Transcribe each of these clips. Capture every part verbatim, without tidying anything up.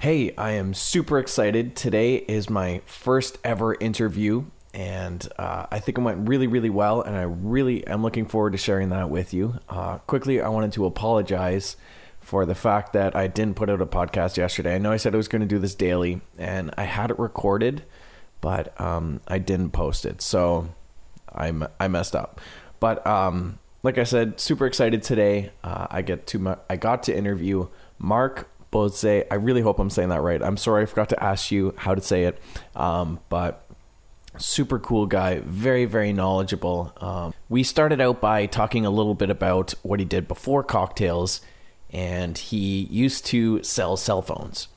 Hey, I am super excited. Today is my first ever interview, and uh, I think it went really, really well, and I really am looking forward to sharing that with you. Uh, quickly, I wanted to apologize for the fact that I didn't put out a podcast yesterday. I know I said I was going to do this daily, and I had it recorded, but um, I didn't post it, so I'm, I messed up. But um, like I said, super excited today. Uh, I get to my, I got to interview Marc Bosse. I really hope I'm saying that right. I'm sorry I forgot to ask you how to say it, um, but super cool guy, very, very knowledgeable. Um, we started out by talking a little bit about what he did before cocktails, and he used to sell cell phones.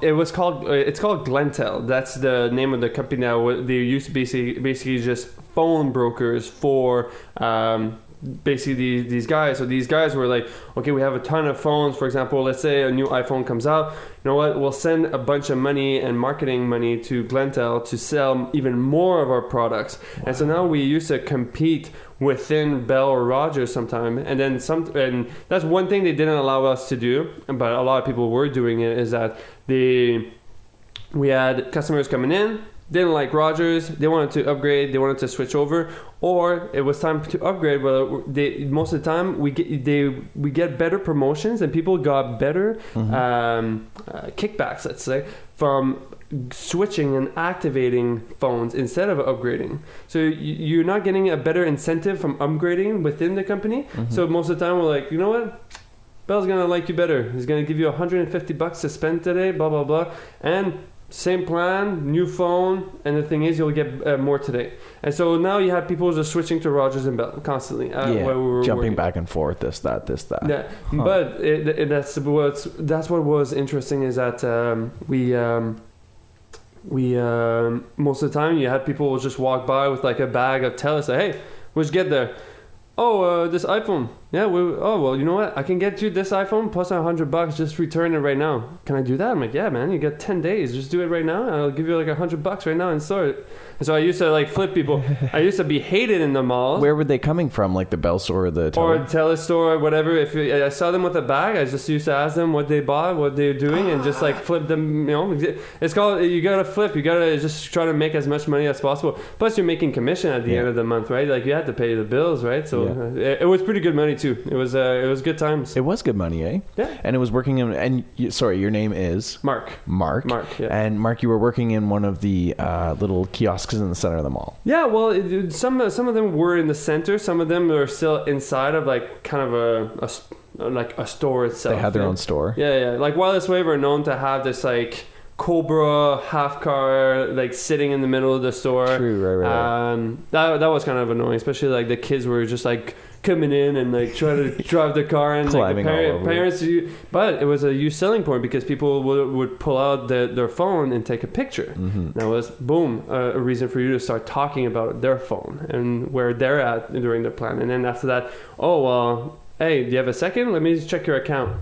It was called, it's called Glentel. That's the name of the company now. They used to basically, basically just phone brokers for um, basically these, these guys. So these guys were like, okay, we have a ton of phones. For example, let's say a new iPhone comes out. You know what? We'll send a bunch of money and marketing money to Glentel to sell even more of our products. Wow. And so now we used to compete within Bell or Rogers sometime, and then some, and that's one thing they didn't allow us to do, but a lot of people were doing it, is that they, we had customers coming in, didn't like Rogers, they wanted to upgrade, they wanted to switch over, or it was time to upgrade. Well, they, most of the time we get they we get better promotions, and people got better mm-hmm. um, uh, kickbacks, let's say, from switching and activating phones instead of upgrading. So you're not getting a better incentive from upgrading within the company. Mm-hmm. So most of the time we're like, you know what? Bell's gonna like you better. He's gonna give you one hundred fifty bucks to spend today, blah, blah, blah. And same plan, new phone, and the thing is you'll get uh, more today. And so now you have people just switching to Rogers and Bell constantly. Uh, yeah, while we were jumping working. back and forth, this, that, this, that. Yeah, huh. But it, it, that's, what's, that's what was interesting is that um, we... Um, we um most of the time you had people just walk by with like a bag of TELUS, like, hey, what'd you get there? Oh, uh, this iPhone. Yeah, we, oh, well, you know what? I can get you this iPhone plus one hundred bucks. Just return it right now. Can I do that? I'm like, yeah, man, you got ten days. Just do it right now. I'll give you like one hundred bucks right now and store it. And so I used to like flip people. I used to be hated in the malls. Where were they coming from? Like the Bell store or the Or Telus store or whatever. If you, I saw them with a bag, I just used to ask them what they bought, what they were doing, and just like flip them. You know, it's called, you got to flip. You got to just try to make as much money as possible. Plus you're making commission at the yeah. end of the month, right? Like you had to pay the bills, right? So yeah. it, it was pretty good money too. It was uh, it was good times. It was good money, eh? Yeah. And it was working in. And you, sorry, your name is Marc. Marc. Marc. Yeah. And Marc, you were working in one of the uh, little kiosks in the center of the mall. Yeah. Well, it, some some of them were in the center. Some of them are still inside of like kind of a, a like a store itself. They had their yeah. own store. Yeah, yeah. Like Wireless Wave are known to have this like Cobra half car like sitting in the middle of the store. True. Right. Right. Um, that that was kind of annoying, especially like the kids were just like coming in and like trying to drive the car and like the par- parents you, but it was a huge selling point because people would, would pull out the, their phone and take a picture. Mm-hmm. That was boom uh, a reason for you to start talking about their phone and where they're at during the plan. And then after that, oh well, hey, do you have a second? Let me just check your account.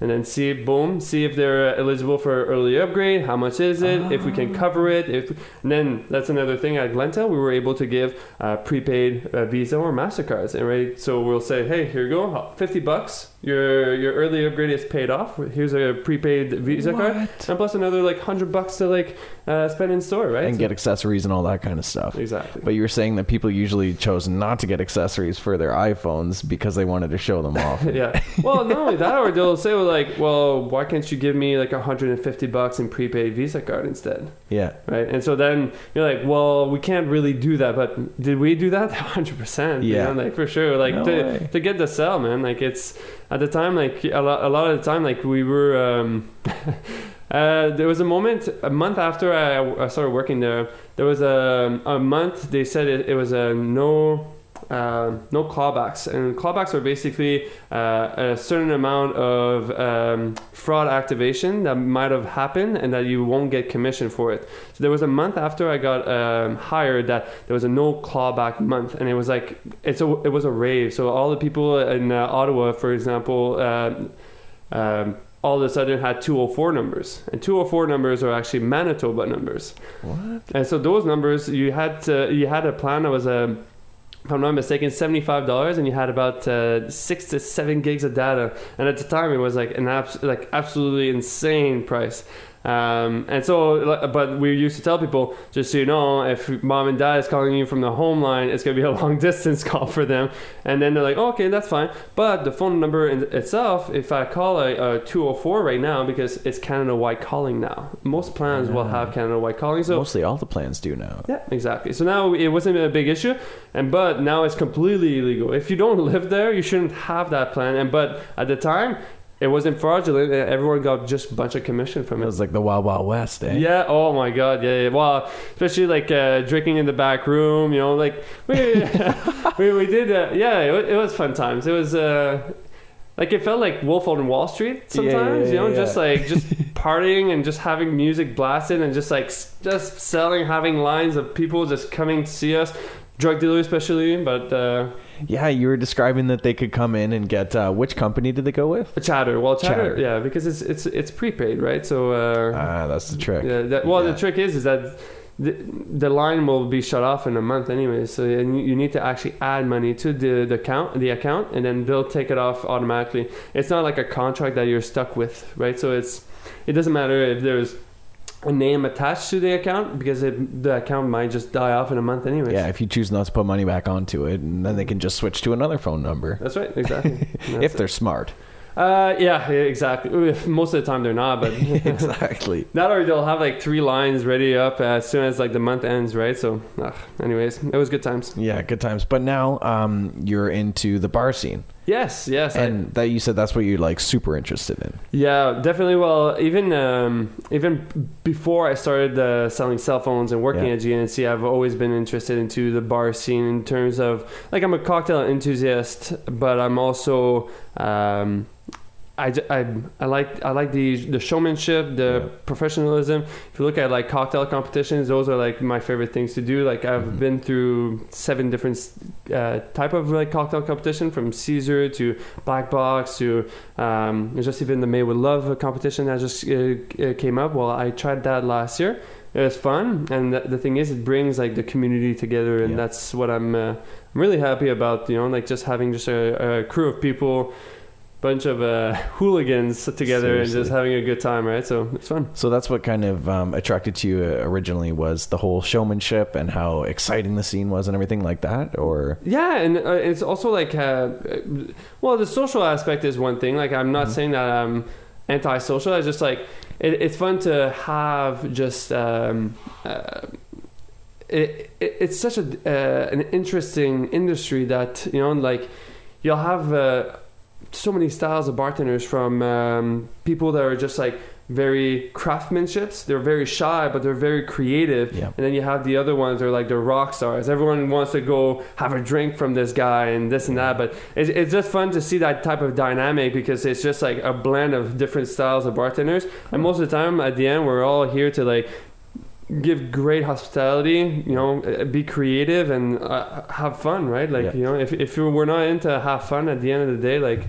And then see, boom, see if they're eligible for early upgrade. How much is it? Oh. If we can cover it. If and then that's another thing at Glentel. We were able to give uh, prepaid uh, Visa or Mastercards, and right. So we'll say, hey, here you go, fifty bucks. Your your early upgrade is paid off. Here's a prepaid Visa what? card, and plus another like hundred bucks to like uh, spend in store, right? And so, get accessories and all that kind of stuff. Exactly. But you were saying that people usually chose not to get accessories for their iPhones because they wanted to show them off. Yeah. Well, not only that, or they'll say. Well, like, well, why can't you give me like one hundred fifty bucks in prepaid Visa card instead? Yeah. Right. And so then you're like, well, we can't really do that. But did we do that? one hundred percent. Yeah. You know, like for sure. Like no to, way. to get the sell, man. Like it's at the time, like a lot, a lot of the time, like we were, um, uh, there was a moment a month after I, I started working there. There was a, a month they said it, it was a no. Uh, no clawbacks, and clawbacks are basically uh, a certain amount of um, fraud activation that might have happened and that you won't get commission for it. So there was a month after I got um, hired that there was a no clawback month, and it was like it's a, it was a rave. So all the people in uh, Ottawa, for example, uh, um, all of a sudden had two oh four numbers, and two oh four numbers are actually Manitoba numbers. What? And so those numbers you had to, you had a plan that was a if I'm not mistaken, seventy-five dollars, and you had about uh, six to seven gigs of data. And at the time, it was like an abs- like absolutely insane price. Um, and so, but we used to tell people, just so you know, if mom and dad is calling you from the home line, it's going to be a long distance call for them. And then they're like, oh, okay, that's fine. But the phone number in itself, if I call a, a two oh four right now, because it's Canada-wide calling now. Most plans yeah. will have Canada-wide calling. So mostly all the plans do now. Yeah, exactly. So now it wasn't a big issue, and but now it's completely illegal. If you don't live there, you shouldn't have that plan. And but at the time, it wasn't fraudulent. Everyone got just a bunch of commission from it. It was like the Wild Wild West, eh? Yeah. Oh, my God. Yeah. yeah. Well, especially like uh, drinking in the back room, you know, like we we, we did. Uh, yeah, it, it was fun times. It was uh, like it felt like Wolf on Wall Street sometimes, yeah, yeah, yeah, you know, yeah. just like just partying and just having music blasted and just like just selling, having lines of people just coming to see us. Drug dealers especially, but... Uh, yeah, you were describing that they could come in and get... Uh, which company did they go with? Chatter. Well, Chatter, Chatter. yeah, because it's it's it's prepaid, right? So... Uh, ah, that's the trick. Yeah, that, well, yeah. the trick is is that the, the line will be shut off in a month anyway, so and you need to actually add money to the, the, account, the account, and then they'll take it off automatically. It's not like a contract that you're stuck with, right? So it's it doesn't matter if there's... a name attached to the account, because it, the account might just die off in a month anyways. Yeah, if you choose not to put money back onto it, and then they can just switch to another phone number. That's right, exactly. That's if it. They're smart. Uh, yeah, exactly. Most of the time they're not, but... exactly. That or they'll have like three lines ready up as soon as like the month ends, right? So, ugh, anyways, it was good times. Yeah, good times. But now um, you're into the bar scene. Yes, yes. And I, that you said that's what you're like super interested in. Yeah, definitely. Well, even um, even before I started uh, selling cell phones and working yeah. at G N C, I've always been interested into the bar scene in terms of like I'm a cocktail enthusiast, but I'm also um, I, I, I like I like the the showmanship, the yeah. professionalism. If you look at like cocktail competitions, those are like my favorite things to do. Like I've mm-hmm. been through seven different Uh, type of like cocktail competition, from Caesar to Black Box to um, just even the Made with Love competition that just uh, came up. Well, I tried that last year. It was fun, and th- the thing is, it brings like the community together, and yeah. that's what I'm uh, I'm really happy about. You know, like just having just a, a crew of people. Bunch of uh, hooligans together. Seriously. And just having a good time, right? So it's fun. So that's what kind of um, attracted to you originally, was the whole showmanship and how exciting the scene was and everything like that, or? Yeah, and uh, it's also like, uh, well, the social aspect is one thing. Like, I'm not mm-hmm. saying that I'm anti-social. It's just like, it, it's fun to have just, um, uh, it, it, it's such a uh, an interesting industry that, you know, like you'll have... Uh, so many styles of bartenders, from um, people that are just like very craftsmanships, they're very shy but they're very creative, yeah. and then you have the other ones that are like the rock stars, everyone wants to go have a drink from this guy and this and that, but it's, it's just fun to see that type of dynamic, because it's just like a blend of different styles of bartenders, and most of the time at the end we're all here to like give great hospitality, you know, be creative and uh, have fun, right? Like, yeah. you know, if if we're not into have fun at the end of the day, like,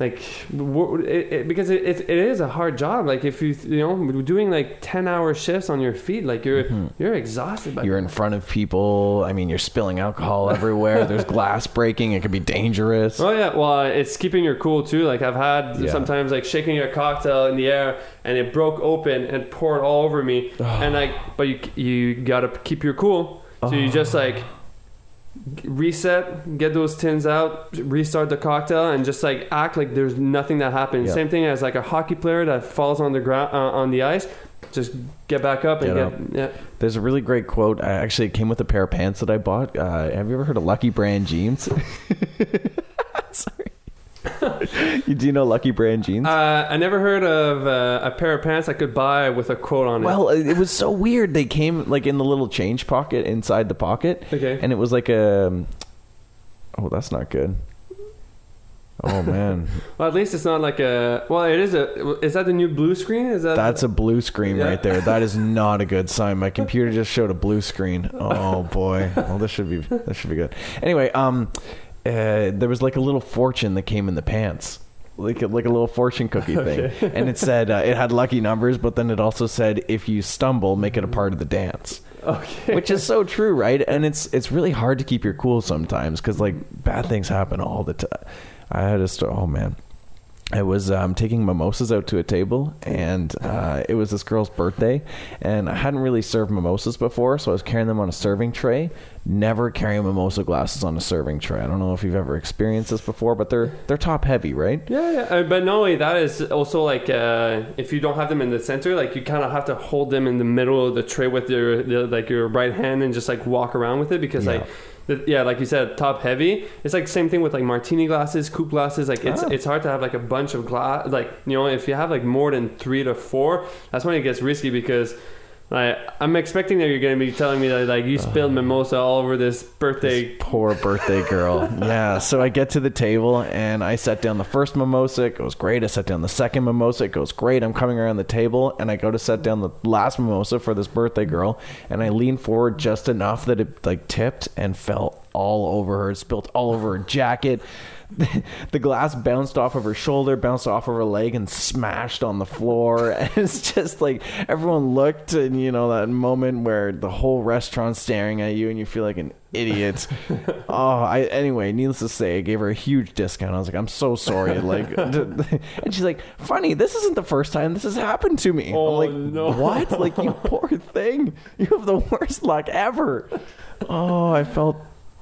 like it, it, because it, it it is a hard job. Like, if you you know doing like ten hour shifts on your feet, like you're mm-hmm. you're exhausted. By you're in front of people. I mean, you're spilling alcohol everywhere. There's glass breaking. It could be dangerous. Oh yeah, well, it's keeping your cool too. Like I've had yeah. sometimes like shaking a cocktail in the air, and it broke open and poured all over me. Oh. And like, but you you gotta keep your cool. So oh. you just like reset, get those tins out, restart the cocktail, and just like act like there's nothing that happened. Yep. Same thing as like a hockey player that falls on the ground uh, on the ice. Just get back up and get, get up. Yeah. There's a really great quote. I actually it came with a pair of pants that I bought. Uh, have you ever heard of Lucky Brand Jeans? Sorry. You do know Lucky Brand Jeans? Uh, I never heard of uh, a pair of pants I could buy with a quote on it. Well, it was so weird. They came like in the little change pocket inside the pocket. Okay. And it was like a... Oh, that's not good. Oh, man. Well, at least it's not like a... Well, it is a... Is that the new blue screen? Is that? That's a blue screen yeah. right there. That is not a good sign. My computer just showed a blue screen. Oh, boy. Well, this should be, this should be good. Anyway, um... Uh, there was like a little fortune that came in the pants, like a, like a little fortune cookie thing, okay. and it said uh, it had lucky numbers, but then it also said if you stumble, make it a part of the dance. Okay. Which is so true, right? And it's it's really hard to keep your cool sometimes, because like bad things happen all the time. I had a story. Oh man, I was um, taking mimosas out to a table, and uh, it was this girl's birthday, and I hadn't really served mimosas before, so I was carrying them on a serving tray. Never carry mimosa glasses on a serving tray. I don't know if you've ever experienced this before, but they're they're top heavy, right? Yeah, yeah. Uh, but not only that, is also like uh, if you don't have them in the center, like you kind of have to hold them in the middle of the tray with your the, like your right hand and just like walk around with it because yeah. like. Yeah, like you said, top heavy. It's like same thing with like martini glasses, coupe glasses. Like it's oh. it's hard to have like a bunch of glass. Like, you know, if you have like more than three to four, that's when it gets risky because like, I'm expecting that you're going to be telling me that like you spilled mimosa all over this birthday. This poor birthday girl. Yeah. So I get to the table and I set down the first mimosa. It goes great. I set down the second mimosa. It goes great. I'm coming around the table and I go to set down the last mimosa for this birthday girl. And I lean forward just enough that it like tipped and fell all over her. It spilled all over her jacket. The glass bounced off of her shoulder, bounced off of her leg, and smashed on the floor. And it's just like everyone looked, and you know that moment where the whole restaurant's staring at you and you feel like an idiot. oh I anyway needless to say, I gave her a huge discount. I was like, I'm so sorry, like and she's like, funny, this isn't the first time this has happened to me. Oh, I'm like, no. What? Like, you poor thing, you have the worst luck ever. oh I felt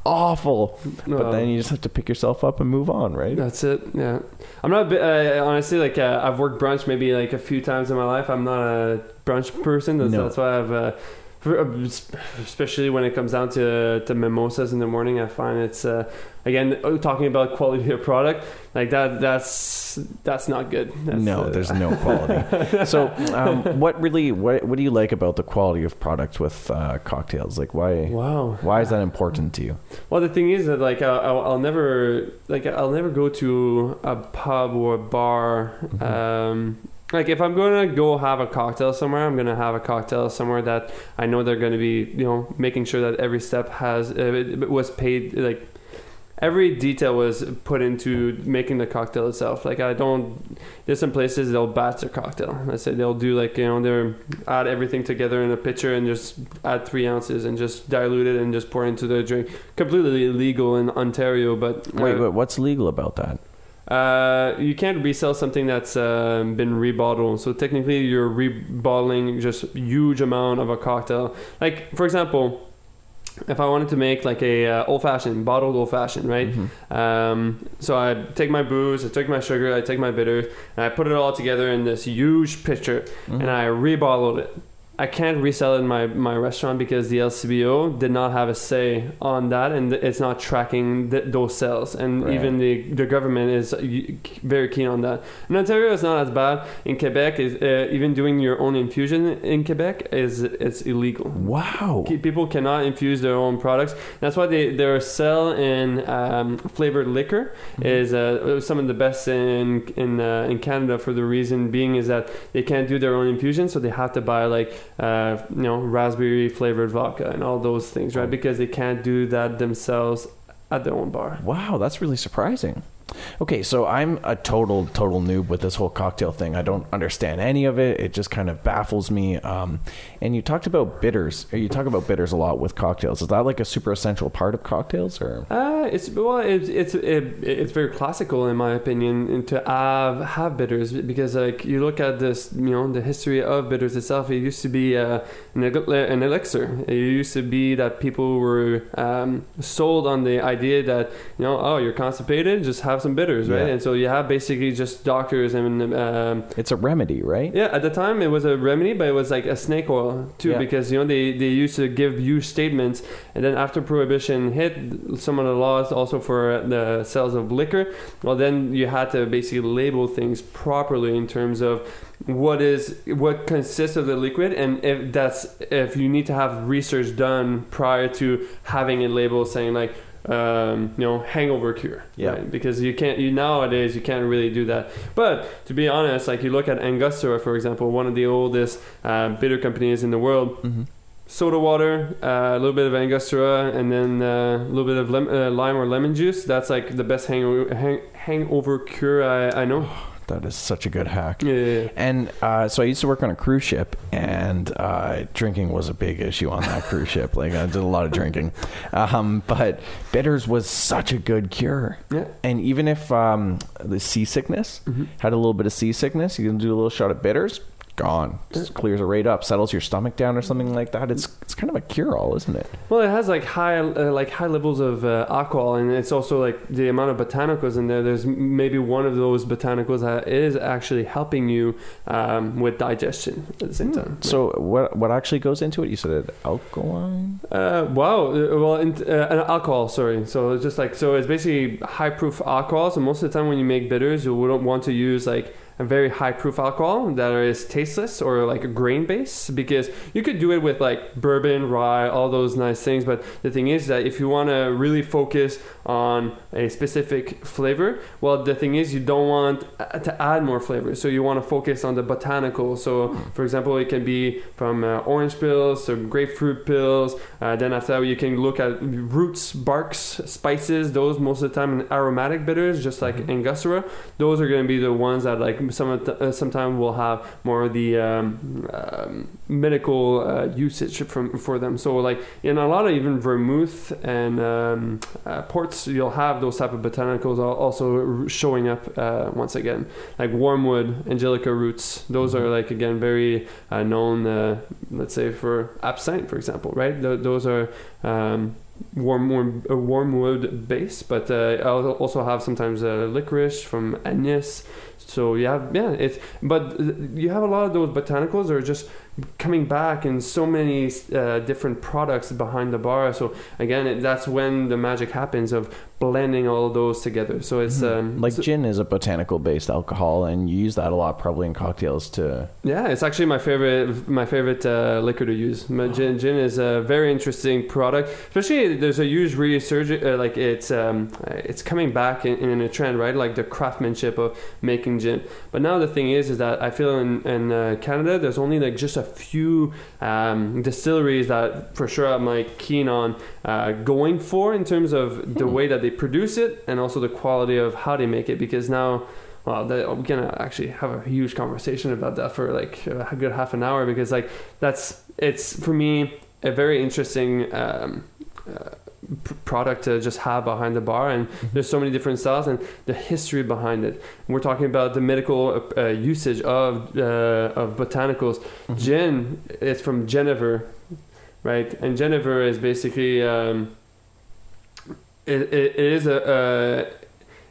awful. No. But then you just have to pick yourself up and move on, right? That's it. Yeah. I'm not uh, honestly like uh, I've worked brunch maybe like a few times in my life. I'm not a brunch person. That's, no. that's why I've uh, especially when it comes down to to mimosas in the morning, I find it's uh, again talking about quality of product like that. That's that's not good. That's, no, uh, there's no quality. So, um, what really what what do you like about the quality of product with uh, cocktails? Like, why? Wow. Why is that important to you? Well, the thing is that like I'll, I'll never like I'll never go to a pub or a bar. Mm-hmm. Um, Like, if I'm going to go have a cocktail somewhere, I'm going to have a cocktail somewhere that I know they're going to be, you know, making sure that every step has, uh, was paid, like, every detail was put into making the cocktail itself. Like, I don't, there's some places they'll batch their cocktail. Let's say they'll do, like, you know, they'll add everything together in a pitcher and just add three ounces and just dilute it and just pour it into their drink. Completely illegal in Ontario, but... Wait, uh, wait, what's legal about that? Uh, you can't resell something that's uh, been rebottled. So technically, you're rebottling just huge amount of a cocktail. Like, for example, if I wanted to make like a uh, old fashioned, bottled old fashioned, right? Mm-hmm. Um, so I take my booze, I take my sugar, I take my bitters, and I put it all together in this huge pitcher, mm-hmm. and I rebottled it. I can't resell it in my, my restaurant because the L C B O did not have a say on that, and it's not tracking th- those sales. And right. even the, the government is very keen on that. In Ontario, it's not as bad. In Quebec, is uh, even doing your own infusion in Quebec is it's illegal. Wow. People cannot infuse their own products. That's why they, their sell in um, flavored liquor mm-hmm. is uh, some of the best in in, uh, in Canada, for the reason being is that they can't do their own infusion, so they have to buy like Uh, you know, raspberry flavored vodka and all those things, right? Because they can't do that themselves at their own bar. Wow, that's really surprising. Okay, so I'm a total, total noob with this whole cocktail thing. I don't understand any of it. It just kind of baffles me. Um, and you talked about bitters. You talk about bitters a lot with cocktails. Is that like a super essential part of cocktails, or? Uh, it's well, it's it's it, it's very classical in my opinion, and to have have bitters, because like you look at this, you know, the history of bitters itself. It used to be uh, an, an elixir. It used to be that people were um, sold on the idea that, you know, oh, you're constipated, just have some bitters, right? Yeah. And so you have basically just doctors and um, it's a remedy, right? Yeah, at the time it was a remedy, but it was like a snake oil too, yeah. because you know they, they used to give you statements, and then after Prohibition hit, some of the laws also for the sales of liquor, well then you had to basically label things properly in terms of what is what consists of the liquid, and if that's if you need to have research done prior to having a label saying like Um, you know, hangover cure, yeah. Right? Because you can't, you nowadays you can't really do that. But to be honest, like you look at Angostura, for example, one of the oldest uh, bitter companies in the world. Mm-hmm. Soda water, uh, a little bit of Angostura, and then a uh, little bit of lem- uh, lime or lemon juice. That's like the best hang- hang- hangover cure I, I know. That is such a good hack. Yeah. yeah, yeah. And uh, so I used to work on a cruise ship, and uh, drinking was a big issue on that cruise ship. Like, I did a lot of drinking. Um, but bitters was such a good cure. Yeah. And even if um, the seasickness, mm-hmm. had a little bit of seasickness, you can do a little shot of bitters, gone. Just clears it right up, settles your stomach down or something like that. It's it's kind of a cure-all, isn't it? Well, it has like high uh, like high levels of uh, alcohol, and it's also like the amount of botanicals in there. There's maybe one of those botanicals that is actually helping you um, with digestion at the same mm. time. So yeah. what what actually goes into it? You said it alkaline? Uh, wow. Well, in, uh, alcohol, sorry. So it's just like, so it's basically high-proof alcohol. So most of the time when you make bitters, you wouldn't want to use like a very high proof alcohol that is tasteless or like a grain base, because you could do it with like bourbon, rye, all those nice things. But the thing is that if you want to really focus on a specific flavor, well, the thing is you don't want to add more flavor. So you want to focus on the botanical. So for example, it can be from uh, orange pills to grapefruit pills. Uh, then after that, you can look at roots, barks, spices, those most of the time in aromatic bitters, just like mm-hmm. Angostura. Those are going to be the ones that like Some of the, uh, sometime we'll have more of the um, um, medical uh, usage from for them. So like in a lot of even vermouth and um, uh, ports, you'll have those type of botanicals also showing up uh, once again, like wormwood, angelica roots. Those mm-hmm. are like again very uh, known. Uh, let's say for absinthe, for example, right? Th- those are. Um, warm warm a wormwood base, but uh, I'll also have sometimes uh, licorice from anise. So you have yeah it's but you have a lot of those botanicals that are just coming back in so many uh, different products behind the bar. So again, it, that's when the magic happens of blending all those together. So it's mm-hmm. um, like so, gin is a botanical based alcohol, and you use that a lot probably in cocktails too. Yeah, it's actually my favorite my favorite uh, liquor to use. My oh. gin, gin is a very interesting product, especially there's a huge resurgence. Uh, like it's um, it's coming back in, in a trend, right? Like the craftsmanship of making gin. But now the thing is, is that I feel in, in uh, Canada there's only like just a few um, distilleries that for sure I'm like keen on uh, going for in terms of the hmm. way that they produce it and also the quality of how they make it, because now well they, we're gonna actually have a huge conversation about that for like a good half an hour, because like that's it's for me a very interesting um, uh, product to just have behind the bar, and there's so many different styles and the history behind it. We're talking about the medical uh, usage of uh, of botanicals. Mm-hmm. Gin, it's from Genever, right? And Genever is basically um, it, it, it is a uh,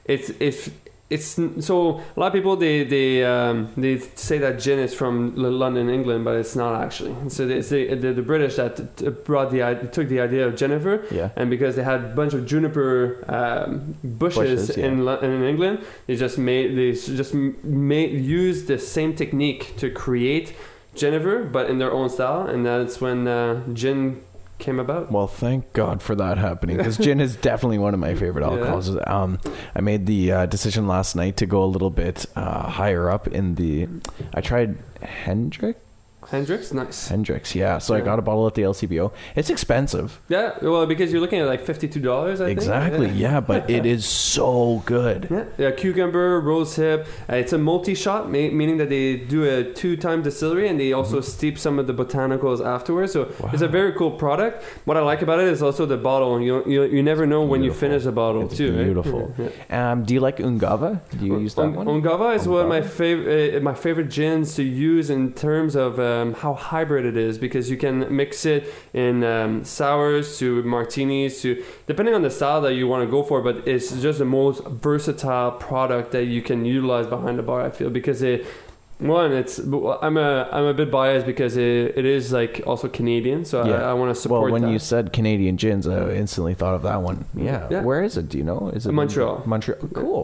it's if. It's so a lot of people they they um, they say that gin is from London, England, but it's not actually. So it's the the, the British that t- brought the took the idea of Genever, yeah. and because they had a bunch of juniper um, bushes, bushes yeah. in in England, they just made they just made used the same technique to create Genever, but in their own style, and that's when uh, gin came about. Well, thank God for that happening, because gin is definitely one of my favorite alcohols. Yeah. Um, I made the uh, decision last night to go a little bit uh, higher up in the. I tried Hendrick. Hendrick's, nice. Hendrick's, yeah. So yeah. I got a bottle at the L C B O. It's expensive. Yeah, well, because you're looking at like fifty-two dollars, I exactly, think. Yeah, yeah, but it is so good. Yeah, yeah cucumber, rose hip. Uh, it's a multi-shot, may- meaning that they do a two-time distillery, and they also mm-hmm. steep some of the botanicals afterwards. So wow. it's a very cool product. What I like about it is also the bottle. You you, you never know it's when beautiful. You finish a bottle, it's too. Beautiful. Right? Yeah. Um, do you like Ungava? Do you use that Un- one? Ungava is Ungava. one of my, fav- uh, my favorite gins to use in terms of... Uh, Um, how hybrid it is, because you can mix it in um, sours to martinis to depending on the style that you want to go for, but it's just the most versatile product that you can utilize behind the bar, I feel, because it one it's I'm a I'm a bit biased because it, it is like also Canadian, so yeah. I, I want to support well when that. You said Canadian gins, I instantly thought of that one. Yeah, yeah. Where is it, do you know? Is it Montreal? Montreal, cool.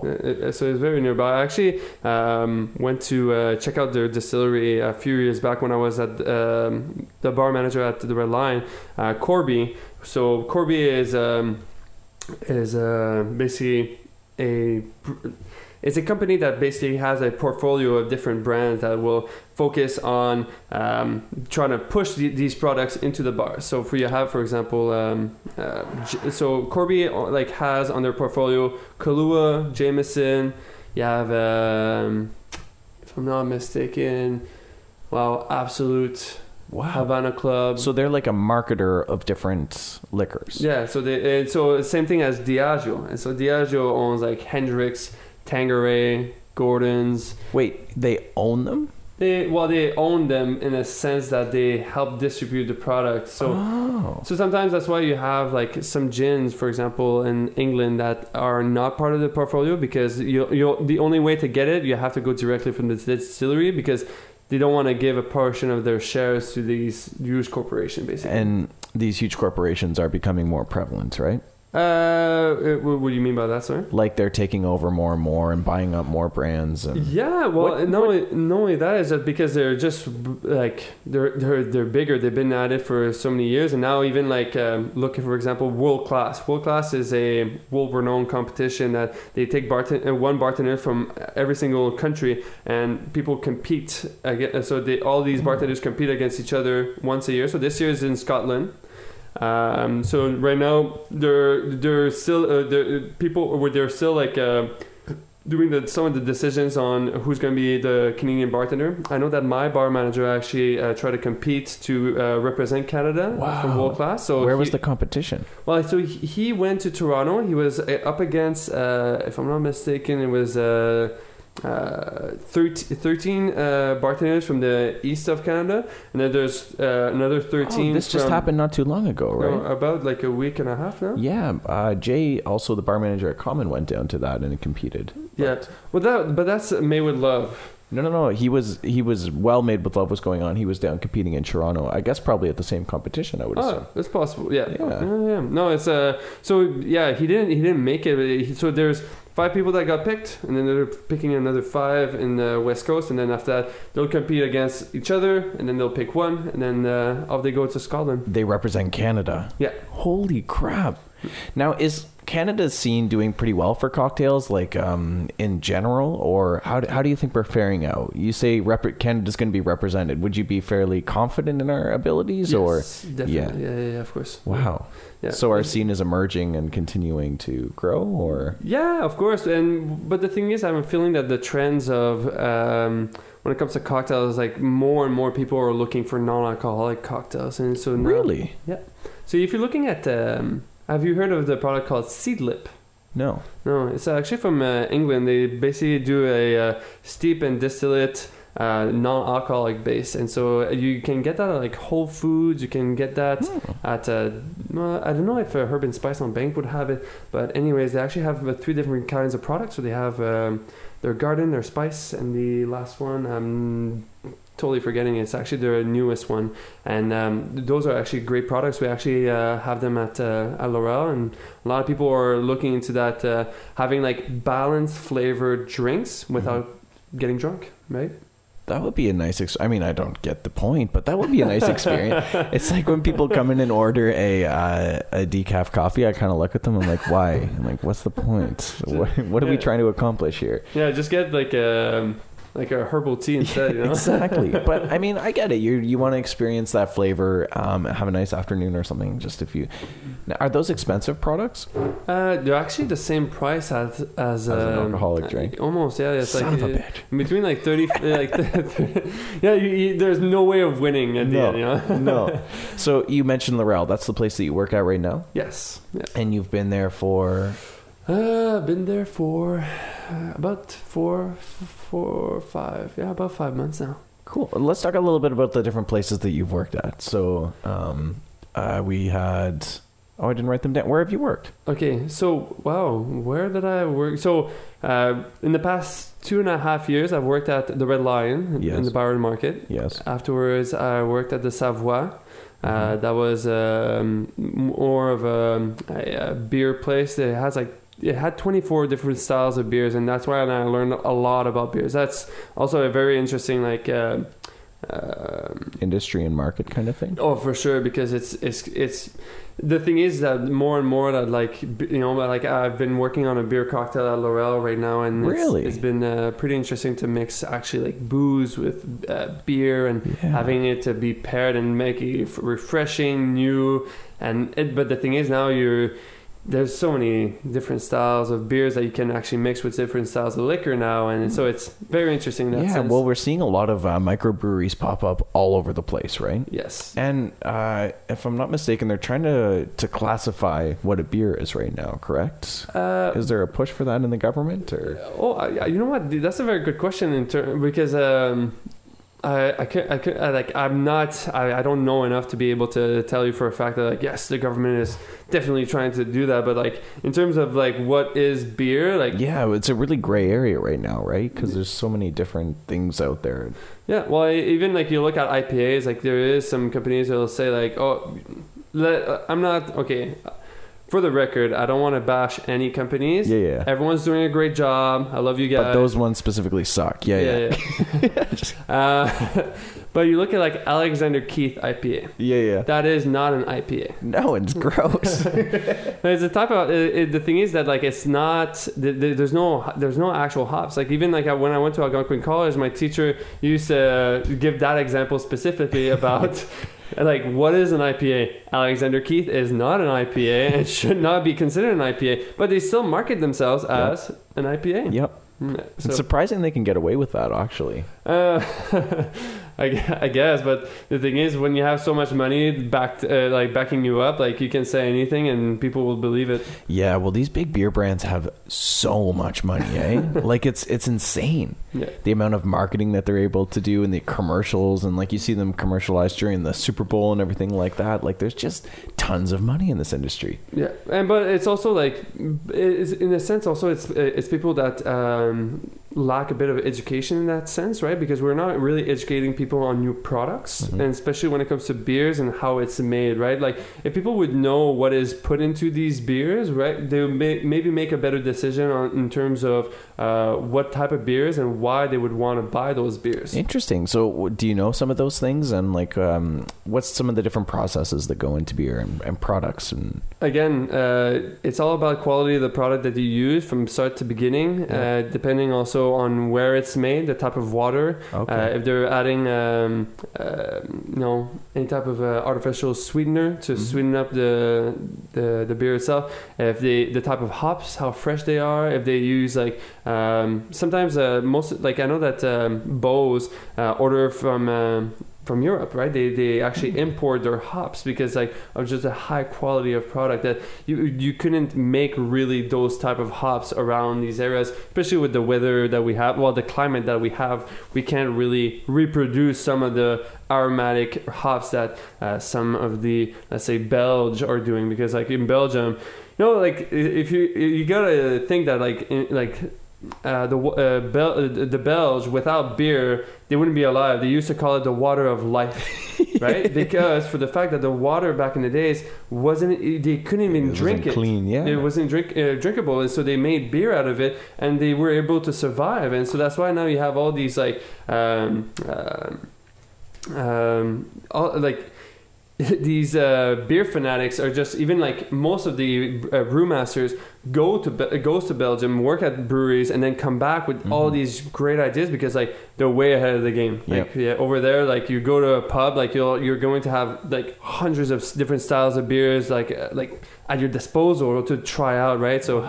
So it's very nearby. I actually um, went to uh, check out their distillery a few years back when I was at um, the bar manager at the Red Line, uh, Corby. So Corby is um, is uh, basically a it's a company that basically has a portfolio of different brands that will focus on um, trying to push the, these products into the bar. So for you have, for example, um, uh, so Corby like has on their portfolio Kahlua, Jameson. You have um, if I'm not mistaken. Wow, Absolut. Wow. Havana Club. So they're like a marketer of different liquors. Yeah, so they and so same thing as Diageo. And so Diageo owns like Hendrick's, Tanqueray, Gordon's. Wait, they own them? They well they own them in a sense that they help distribute the product. So oh. so sometimes that's why you have like some gins, for example, in England that are not part of the portfolio, because you you the only way to get it, you have to go directly from the distillery, because they don't want to give a portion of their shares to these huge corporations, basically. And these huge corporations are becoming more prevalent, right? Uh, it, what do you mean by that, sir? Like they're taking over more and more and buying up more brands. And yeah, well, what, not, what? Only, not only that is that because they're just like they're they're they're bigger. They've been at it for so many years, and now even like um, looking for example, World Class. World Class is a world-renowned competition that they take bartender, one bartender from every single country, and people compete. Against, so they all these bartenders compete against each other once a year. So this year is in Scotland. Um, so right now they're they're still uh, they're, people where they're still like uh, doing the, some of the decisions on who's going to be the Canadian bartender. I know that my bar manager actually uh, tried to compete to uh, represent Canada wow. from World Class. So where he, was the competition? Well, so he, he went to Toronto. He was uh, up against, uh, if I'm not mistaken, it was. Uh, Uh, thirteen uh, bartenders from the east of Canada, and then there's uh, another thirteen. Oh, this from, just happened not too long ago, right? No, about like a week and a half now. Yeah, uh, Jay, also the bar manager at Common, went down to that and competed. But. Yeah, well, that but that's Made with Love. No, no, no. He was he was well Made with Love was going on. He was down competing in Toronto. I guess probably at the same competition. I would assume. Oh, that's possible. Yeah, yeah, yeah. yeah. No, it's uh. So yeah, he didn't he didn't make it. So there's. Five people that got picked, and then they're picking another five in the West Coast, and then after that, they'll compete against each other, and then they'll pick one, and then uh, off they go to Scotland. They represent Canada. Yeah. Holy crap. Now, is Canada's scene doing pretty well for cocktails, like um, in general, or how do, how do you think we're faring out? You say rep- Canada's going to be represented. Would you be fairly confident in our abilities? Yes, or? Definitely. Yeah. Yeah, yeah, yeah, of course. Wow. Yeah. So our scene is emerging and continuing to grow, or? Yeah, of course. And but the thing is, I'm feeling that the trends of um, when it comes to cocktails, like more and more people are looking for non-alcoholic cocktails, and so now, really, yeah. So if you're looking at, um, have you heard of the product called Seedlip? No, no. It's actually from uh, England. They basically do a uh, steep and distillate. Uh, non-alcoholic base, and so you can get that at like Whole Foods. You can get that mm. at uh, I don't know if uh, Herb and Spice on Bank would have it, but anyways, they actually have uh, three different kinds of products. So they have um, their garden, their spice, and the last one I'm totally forgetting. It's actually their newest one, and um, those are actually great products. We actually uh, have them at uh, at L'Oreal, and a lot of people are looking into that, uh, having like balanced flavored drinks without mm. getting drunk, right? That would be a nice ex- I mean, I don't get the point, but that would be a nice experience. It's like when people come in and order a uh, a decaf coffee, I kind of look at them. I'm like, why? I'm like, what's the point? What, what are yeah. we trying to accomplish here? Yeah, just get like a, like a herbal tea instead. Yeah, you know? Exactly. But I mean, I get it. You you want to experience that flavor, um, have a nice afternoon or something. Just if you... Now, are those expensive products? Uh, they're actually the same price as as, as um, an alcoholic drink. Almost, yeah. It's Son like, of a bitch. Between like thirty, like thirty, yeah. You, you, there's no way of winning at no, the end. You know? No. So you mentioned L'Oreal. That's the place that you work at right now. Yes. Yeah. And you've been there for. Uh, I've been there for uh, about four, four, five. Yeah, about five months now. Cool. Let's talk a little bit about the different places that you've worked at. So, um, uh, we had. Oh, I didn't write them down. Where have you worked? Okay, so, wow, where did I work? So, uh, in the past two and a half years, I've worked at the Red Line yes. in the Byward Market. Yes. Afterwards, I worked at the Savoy. Mm-hmm. Uh, that was um, more of a, a, a beer place. It has like It had twenty-four different styles of beers, and that's why I learned a lot about beers. That's also a very interesting, like... Uh, Um, industry and market kind of thing. Oh, for sure, because it's it's it's the thing is that more and more that like you know like I've been working on a beer cocktail at L'Oreal right now, and really it's, it's been uh, pretty interesting to mix actually like booze with uh, beer and yeah. having it to be paired and make it refreshing, new, and it, but the thing is now you're there's so many different styles of beers that you can actually mix with different styles of liquor now. And so it's very interesting. In that yeah. sense. Well, we're seeing a lot of uh, microbreweries pop up all over the place, right? Yes. And uh, if I'm not mistaken, they're trying to, to classify what a beer is right now, correct? Uh, is there a push for that in the government? Or? Oh, I, you know what? That's a very good question in ter- because, um, I, I can't, I can't, I like, I'm not, I, I don't know enough to be able to tell you for a fact that, like, yes, the government is definitely trying to do that. But, like, in terms of, like, what is beer? Like, yeah, it's a really gray area right now, right? Because there's so many different things out there. Yeah. Well, even, like, you look at I P As, like, there is some companies that will say, like, oh, let, I'm not, okay. For the record, I don't want to bash any companies. Yeah, yeah. Everyone's doing a great job. I love you guys. But those ones specifically suck. Yeah, yeah. yeah. yeah. uh, but you look at, like, Alexander Keith I P A. Yeah, yeah. That is not an I P A. No, it's gross. There's a type of it, it, the thing is that, like, it's not the, the, there's no there's no actual hops. Like, even like I, when I went to Algonquin College, my teacher used to give that example specifically about. Like, what is an I P A? Alexander Keith is not an I P A and should not be considered an I P A, but they still market themselves as yep. an I P A. Yep. So, it's surprising they can get away with that, actually. Uh, I, I guess, but the thing is, when you have so much money backed, uh, like backing you up, like, you can say anything and people will believe it. Yeah, well, these big beer brands have so much money, eh? Like, it's it's insane. Yeah. The amount of marketing that they're able to do and the commercials, and, like, you see them commercialized during the Super Bowl and everything like that. Like, there's just tons of money in this industry. Yeah, and but it's also, like, it's, in a sense, also, it's it's people that... Um, lack a bit of education in that sense, right? Because we're not really educating people on new products, mm-hmm. and especially when it comes to beers and how it's made, right? Like, if people would know what is put into these beers, right, they would may, maybe make a better decision on, in terms of uh, what type of beers and why they would want to buy those beers. Interesting. So do you know some of those things? And, like, um, what's some of the different processes that go into beer and, and products? And again, uh, it's all about quality of the product that you use from start to beginning, yeah. uh, depending also on where it's made, the type of water, okay. uh, if they're adding um, uh, you know, any type of uh, artificial sweetener to mm-hmm. sweeten up the, the the beer itself, if they the type of hops, how fresh they are, if they use, like, um, sometimes uh, most, like, I know that um, Bose uh, order from uh, from Europe, right? They they actually import their hops because, like, of just a high quality of product that you you couldn't make really those type of hops around these areas, especially with the weather that we have, well, the climate that we have. We can't really reproduce some of the aromatic hops that uh, some of the, let's say, Belge are doing, because, like, in Belgium, you know, like, if you you gotta think that, like, in, like. Uh, the uh, Bel- uh, the Belge, without beer, they wouldn't be alive. They used to call it the water of life, right? Because for the fact that the water back in the days wasn't, they couldn't even it drink it. Clean, yeah. It wasn't drink uh, drinkable, and so they made beer out of it, and they were able to survive. And so that's why now you have all these, like, um, um, um all, like. These uh, beer fanatics are just, even, like, most of the uh, brewmasters go to Be- goes to Belgium, work at breweries, and then come back with mm-hmm. all these great ideas, because, like, they're way ahead of the game. Like, yep. yeah, over there, like, you go to a pub, like, you'll, you're going to have, like, hundreds of different styles of beers, like uh, like at your disposal to try out, right? So,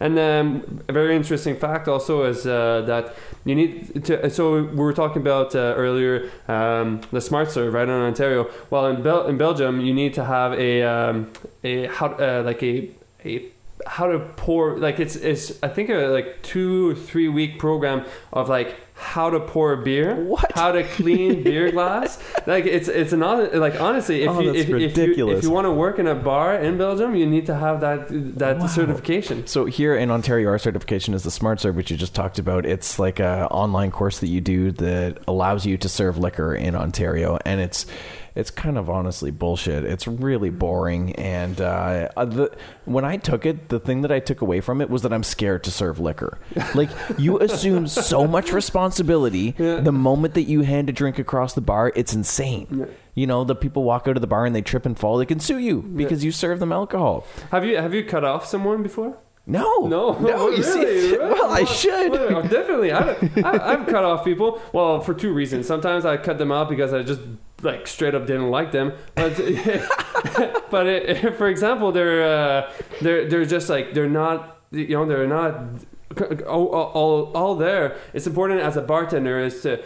and um, a very interesting fact also is uh, that. You need to. So we were talking about uh, earlier um, the smart serve, right, in Ontario. Well, in Bel- in Belgium, you need to have a um, a how uh, like a a how to pour, like, it's it's I think a like two or three week program of, like, how to pour a beer, what? How to clean beer glass. Like, it's it's an on, like, honestly, if oh, you if, if you if you want to work in a bar in Belgium, you need to have that that wow. certification. So here in Ontario, our certification is the Smart Serve, which you just talked about. It's like a online course that you do that allows you to serve liquor in Ontario, and it's it's kind of honestly bullshit. It's really boring, and uh, the, when I took it, the thing that I took away from it was that I'm scared to serve liquor. Like, you assume so much responsibility. Responsibility. Yeah. The moment that you hand a drink across the bar, it's insane. Yeah. You know, the people walk out of the bar and they trip and fall. They can sue you because yeah. you serve them alcohol. Have you have you cut off someone before? No, no, no. You really? see, well, well, I should well, definitely. I, I, I've cut off people. Well, for two reasons. Sometimes I cut them out because I just, like, straight up didn't like them. But But it, it, for example, they're uh, they're they're just like they're not you know they're not all all, all there. It's important as a bartender is to.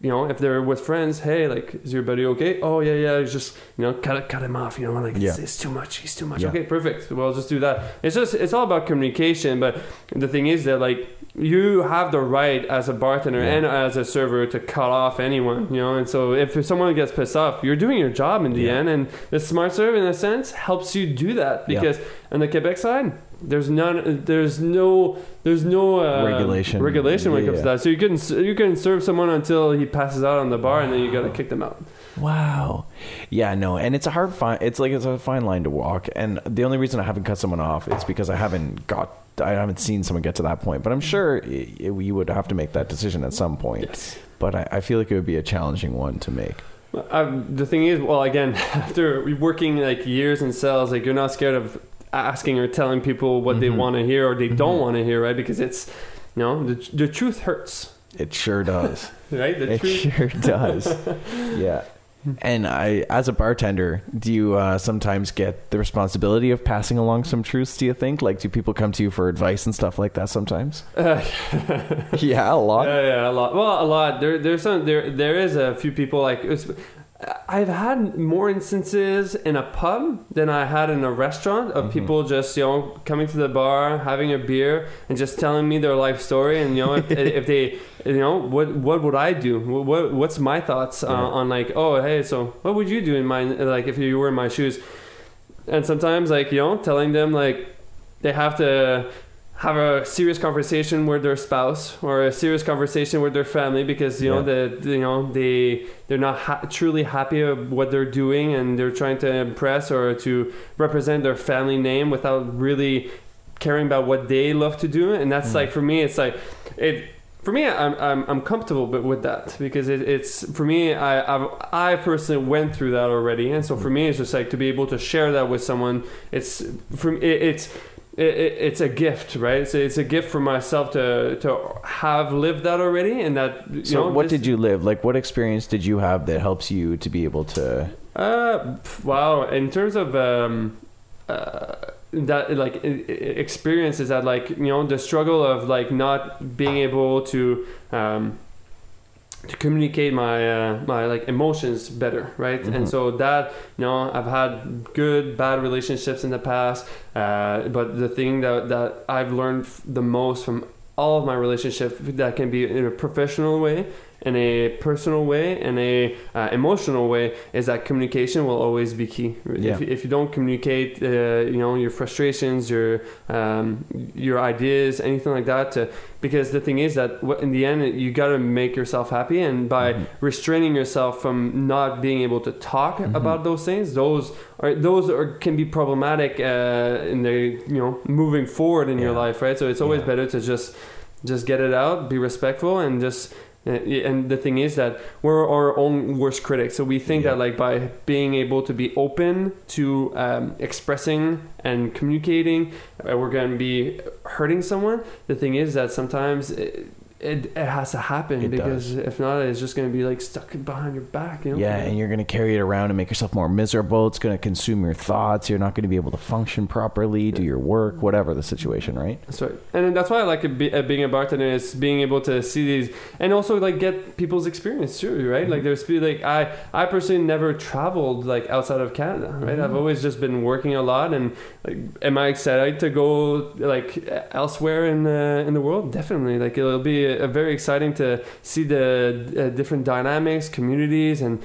You know, if they're with friends, hey, like, is your buddy okay? Oh, yeah, yeah, it's just, you know, cut, cut him off, you know, like, yeah. it's, it's too much, he's too much. Yeah. Okay, perfect. Well, just do that. It's just, it's all about communication, but the thing is that, like, you have the right as a bartender yeah. and as a server to cut off anyone, you know, and so if someone gets pissed off, you're doing your job in the yeah. end, and the smart serve, in a sense, helps you do that, because yeah. on the Quebec side... There's none. There's no. There's no uh, regulation. Regulation when yeah, it comes yeah. to that. So you can you can serve someone until he passes out on the bar, wow. and then you gotta kick them out. Wow. Yeah. No. And it's a hard fine. It's like it's a fine line to walk. And the only reason I haven't cut someone off is because I haven't got. I haven't seen someone get to that point. But I'm sure it, it, you would have to make that decision at some point. Yes. But I, I feel like it would be a challenging one to make. Um, the thing is, well, again, after working like years in sales, like you're not scared of. Asking or telling people what mm-hmm. they want to hear or they mm-hmm. don't want to hear, right? Because it's, you know, the, the truth hurts. It sure does. Right? The it truth. sure does. Yeah. And I, as a bartender, do you uh, sometimes get the responsibility of passing along some truths, do you think? Like, do people come to you for advice and stuff like that sometimes? Uh, yeah, a lot. Yeah, yeah, a lot. Well, a lot. There, there's some, there, there is a few people like... It's, I've had more instances in a pub than I had in a restaurant of mm-hmm. people just, you know, coming to the bar, having a beer and just telling me their life story. And, you know, if, if they, you know, what what would I do? What What's my thoughts yeah. uh, on like, oh, hey, so what would you do in my, like, if you were in my shoes? And sometimes, like, you know, telling them, like, they have to... have a serious conversation with their spouse or a serious conversation with their family because you yeah. know that you know they they're not ha- truly happy of what they're doing and they're trying to impress or to represent their family name without really caring about what they love to do. And that's mm. like for me it's like it for me I'm I'm, I'm comfortable with that because it, it's for me I I've, I personally went through that already, and so for me it's just like to be able to share that with someone. It's from it, it's It, it, it's a gift, right? So it's a gift for myself to to have lived that already, and that. You so, know, what this, did you live? Like, what experience did you have that helps you to be able to? Uh, wow! In terms of um, uh, that, like experiences that, like you know, the struggle of like not being able to. Um, to communicate my uh, my like emotions better, right? Mm-hmm. And so that, you know, I've had good, bad relationships in the past, uh, but the thing that that I've learned the most from all of my relationships that can be in a professional way, in a personal way, in a uh, emotional way is that communication will always be key. Yeah. If, if you don't communicate, uh, you know, your frustrations, your um, your ideas, anything like that, to, because the thing is that in the end you got to make yourself happy, and by mm-hmm. restraining yourself from not being able to talk mm-hmm. about those things, those are those are, can be problematic uh, in the you know moving forward in yeah. your life, right? So it's always yeah. better to just just get it out, be respectful, and just. And the thing is that we're our own worst critics. So we think yeah. that like by being able to be open to um, expressing and communicating, we're going to be hurting someone. The thing is that sometimes it, it, it has to happen it because does. If not, it's just going to be like stuck behind your back. You know? Yeah, and you're going to carry it around and make yourself more miserable. It's going to consume your thoughts. You're not going to be able to function properly, do your work, whatever the situation, right? That's right. And then that's why I like it be, uh, being a bartender is being able to see these and also like get people's experience too, right? Mm-hmm. Like there's like I, I personally never traveled like outside of Canada, right? Mm-hmm. I've always just been working a lot, and like, am I excited to go like elsewhere in the, in the world? Definitely. Like it'll be a, a very exciting to see the uh, different dynamics, communities, and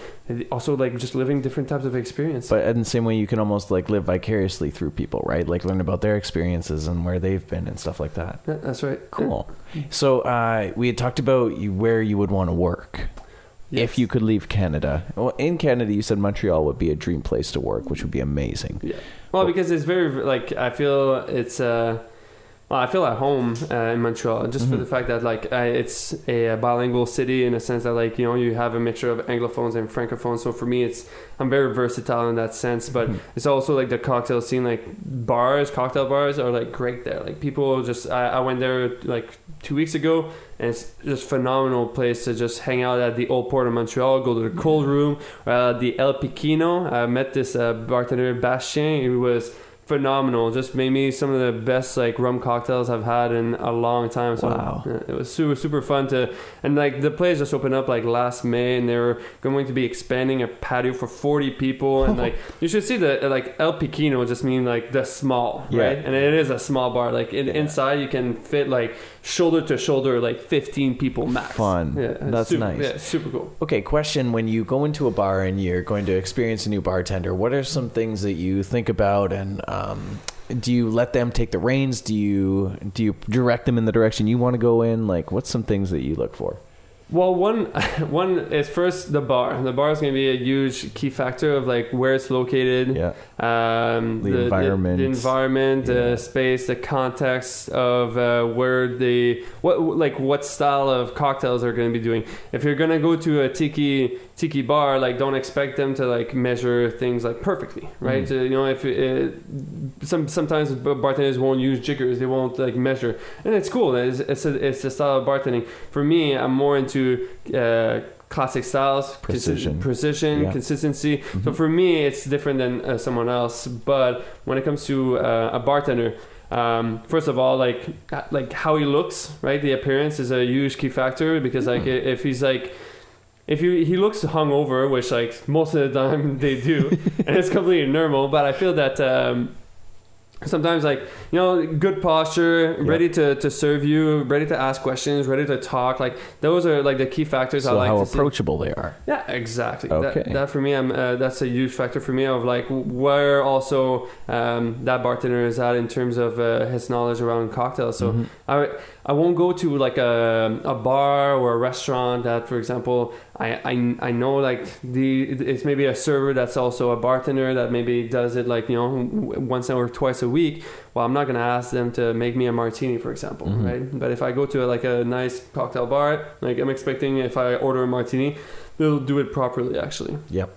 also like just living different types of experience. But in the same way, you can almost like live vicariously through people, right? Like learn about their experiences and where they've been and stuff like that. Yeah, that's right. Cool. Yeah. So uh, we had talked about you, where you would want to work. Yes. If you could leave Canada. Well, in Canada, you said Montreal would be a dream place to work, which would be amazing. Yeah. Well, because it's very, like, I feel it's, uh, Well, I feel at home uh, in Montreal, just mm-hmm. for the fact that like I, it's a bilingual city in a sense that like, you know, you have a mixture of Anglophones and Francophones. So for me, it's I'm very versatile in that sense. But mm-hmm. it's also like the cocktail scene, like bars, cocktail bars are like great there. Like people just, I, I went there like two weeks ago. And it's just phenomenal place to just hang out at the Old Port of Montreal, go to the Cold Room, uh, the El Pequeño. I met this uh, bartender, Bastien. It was phenomenal. Just made me some of the best like rum cocktails I've had in a long time. So wow. It was super, super fun to... And like the place just opened up like last May and they were going to be expanding a patio for forty people. And like you should see the like El Pequeño just mean like the small, yeah. right? And it is a small bar. Like in, yeah. inside you can fit like... shoulder to shoulder, like fifteen people max. Fun. Yeah, that's super, nice. Yeah, super cool. Okay, question. When you go into a bar and you're going to experience a new bartender, what are some things that you think about? And um, do you let them take the reins? Do you do you direct them in the direction you want to go in? Like, what's some things that you look for? Well, one one is first the bar. The bar is going to be a huge key factor of like where it's located, yeah. um, the, the environment, the, the environment, yeah. the space, the context of uh, where the what like what style of cocktails are going to be doing. If you're going to go to a tiki tiki bar, like don't expect them to like measure things like perfectly, right? Mm. So, you know, if it, some sometimes bartenders won't use jiggers, they won't like measure, and it's cool. It's it's a, it's a style of bartending. For me, I'm more into Uh, classic styles, precision, consi- precision, yeah. consistency. Mm-hmm. So for me, it's different than uh, someone else. But when it comes to uh, a bartender, um, first of all, like like how he looks, right? The appearance is a huge key factor because mm-hmm. like if he's like. If you, he looks hungover, which like most of the time they do, and it's completely normal. But I feel that um, sometimes like, you know, good posture, yeah. ready to, to serve you, ready to ask questions, ready to talk. Like those are like the key factors. So I like how to approachable see. They are. Yeah, exactly. Okay. That, that for me, I'm, uh, that's a huge factor for me of like where also um, that bartender is at in terms of uh, his knowledge around cocktails. So mm-hmm. I I won't go to like a a bar or a restaurant that, for example, I I, I know like the it's maybe a server that's also a bartender that maybe does it like, you know, once or twice a week. Well, I'm not going to ask them to make me a martini, for example, mm-hmm. right? But if I go to a, like a nice cocktail bar, like I'm expecting if I order a martini, they'll do it properly, actually. Yep.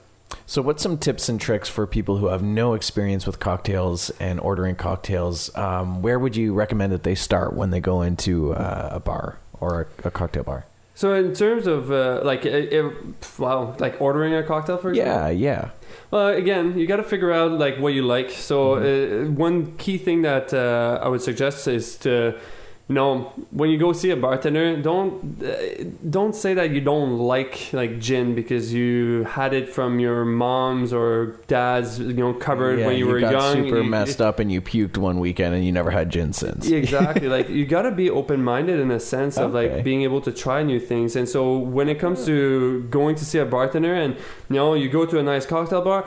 So what's some tips and tricks for people who have no experience with cocktails and ordering cocktails? Um, where would you recommend that they start when they go into uh, a bar or a, a cocktail bar? So in terms of uh, like, it, it, wow, like ordering a cocktail, for example? Yeah, yeah. Well, again, you got to figure out like what you like. So mm-hmm. uh, one key thing that uh, I would suggest is to, you know, when you go see a bartender, don't uh, don't say that you don't like like gin because you had it from your mom's or dad's, you know, cupboard yeah, when you, you were got young. Super you, messed it, up and you puked one weekend and you never had gin since. Exactly. Like you got to be open minded in a sense of okay. like being able to try new things. And so when it comes to going to see a bartender and, you know, you go to a nice cocktail bar.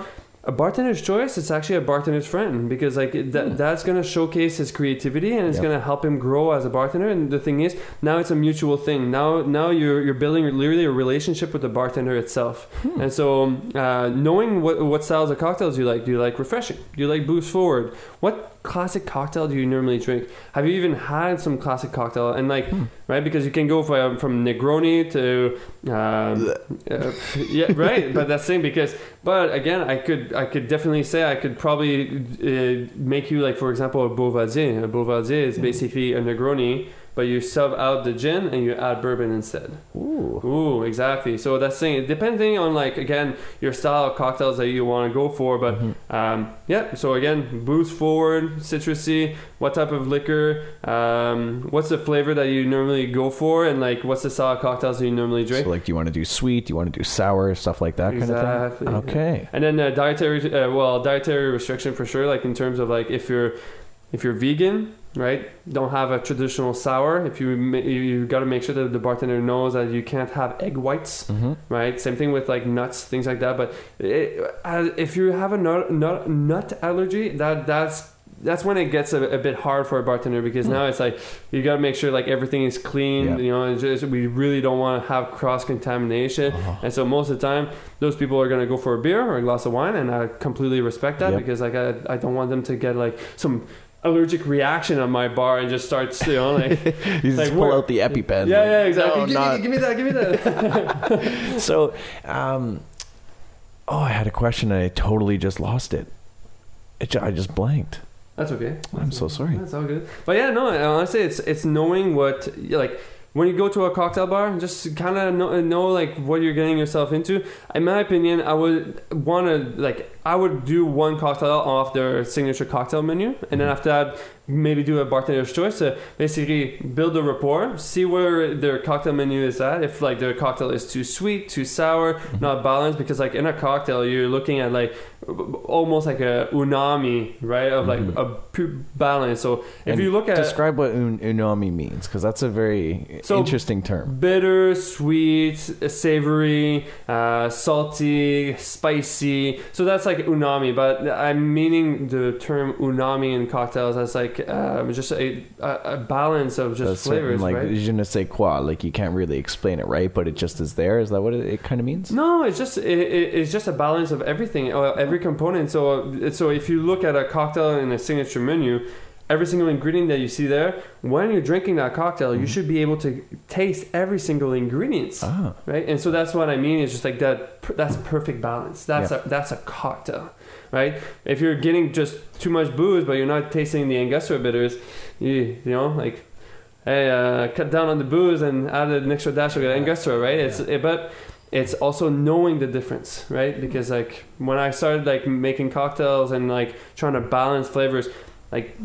A bartender's choice, it's actually a bartender's friend because like th- mm. that's going to showcase his creativity and it's yep. going to help him grow as a bartender. And the thing is, now it's a mutual thing. Now now you're you're building literally a relationship with the bartender itself. Hmm. And so uh, knowing what, what styles of cocktails you like. Do you like refreshing? Do you like boost forward? What classic cocktail do you normally drink? Have you even had some classic cocktail? And like, hmm. right, because you can go from, from Negroni to um, uh, yeah, right. But that's the same because, but again, I could I could definitely say I could probably uh, make you like, for example, a Boulevardier. A Boulevardier is basically a Negroni, but you sub out the gin and you add bourbon instead. Ooh, ooh, exactly. So that's saying depending on like again your style of cocktails that you want to go for. But mm-hmm. um, yeah. So again, booze forward, citrusy. What type of liquor? Um, what's the flavor that you normally go for? And like, what's the style of cocktails that you normally drink? So like, do you want to do sweet? Do you want to do sour? Stuff like that. Exactly. Kind of thing? Okay. And then uh, dietary. Uh, well, dietary restriction for sure. Like in terms of like if you're if you're vegan. Right, don't have a traditional sour. If you you got to make sure that the bartender knows that you can't have egg whites. Mm-hmm. Right, same thing with like nuts, things like that. But it, if you have a nut, nut, nut allergy, that that's that's when it gets a, a bit hard for a bartender because mm. now it's like you got to make sure like everything is clean. Yep. You know, and just, we really don't want to have cross contamination. Uh-huh. And so most of the time, those people are going to go for a beer or a glass of wine, and I completely respect that yep. because like I I don't want them to get like some allergic reaction on my bar and just starts, you know, like... you like, just pull out the EpiPen. Yeah, yeah, exactly. No, give, not... give me that, give me that. So, um, oh, I had a question and I totally just lost it. it I just blanked. That's okay. That's I'm so sorry. That's all good. But yeah, no, honestly, it's it's knowing what, like... When you go to a cocktail bar, just kind of know, know like what you're getting yourself into. In my opinion, I would want to like I would do one cocktail off their signature cocktail menu, and mm-hmm. then after that, maybe do a bartender's choice to basically build a rapport, see where their cocktail menu is at. If like their cocktail is too sweet, too sour, mm-hmm. not balanced, because like in a cocktail you're looking at like almost like a umami, right? Of like mm-hmm. a pure balance. So if and you look at describe what un- umami means, because that's a very so interesting term. Bitter, sweet, savory, uh, salty, spicy. So that's like umami, but I'm meaning the term umami in cocktails as like um, just a, a balance of just that's flavors, certain, like, right? Je ne sais quoi. Like you can't really explain it, right? But it just is there. Is that what it, it kind of means? No, it's just it, it, it's just a balance of everything. Every component. So, so if you look at a cocktail in a signature menu, every single ingredient that you see there, when you're drinking that cocktail, mm-hmm. you should be able to taste every single ingredient, ah. right? And so that's what I mean. It's just like that. That's perfect balance. That's yeah. a that's a cocktail, right? If you're getting just too much booze, but you're not tasting the Angostura bitters, you, you know, like, hey, uh, cut down on the booze and add an extra dash of Angostura, right? It's yeah. it, but. It's also knowing the difference, right? Because like when I started like making cocktails and like trying to balance flavors, like,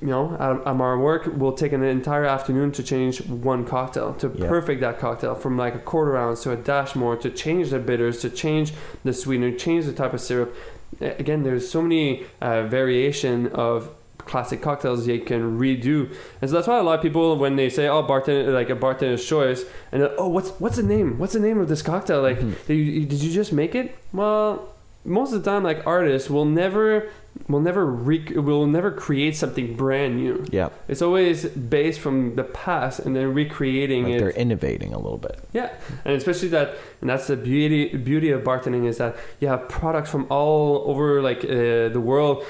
you know, on our work, we'll take an entire afternoon to change one cocktail, to yeah. perfect that cocktail from like a quarter ounce to a dash more, to change the bitters, to change the sweetener, change the type of syrup. Again, there's so many uh, variation of classic cocktails you can redo, and so that's why a lot of people, when they say, "Oh, bartender," like a bartender's choice, and oh, what's what's the name? What's the name of this cocktail? Like, mm-hmm. did, you, did you just make it? Well, most of the time, like artists will never, will never, rec- will never create something brand new. Yeah, it's always based from the past and then recreating like it. They're innovating a little bit. Yeah, and especially that, and that's the beauty beauty of bartending is that you have products from all over like uh, the world.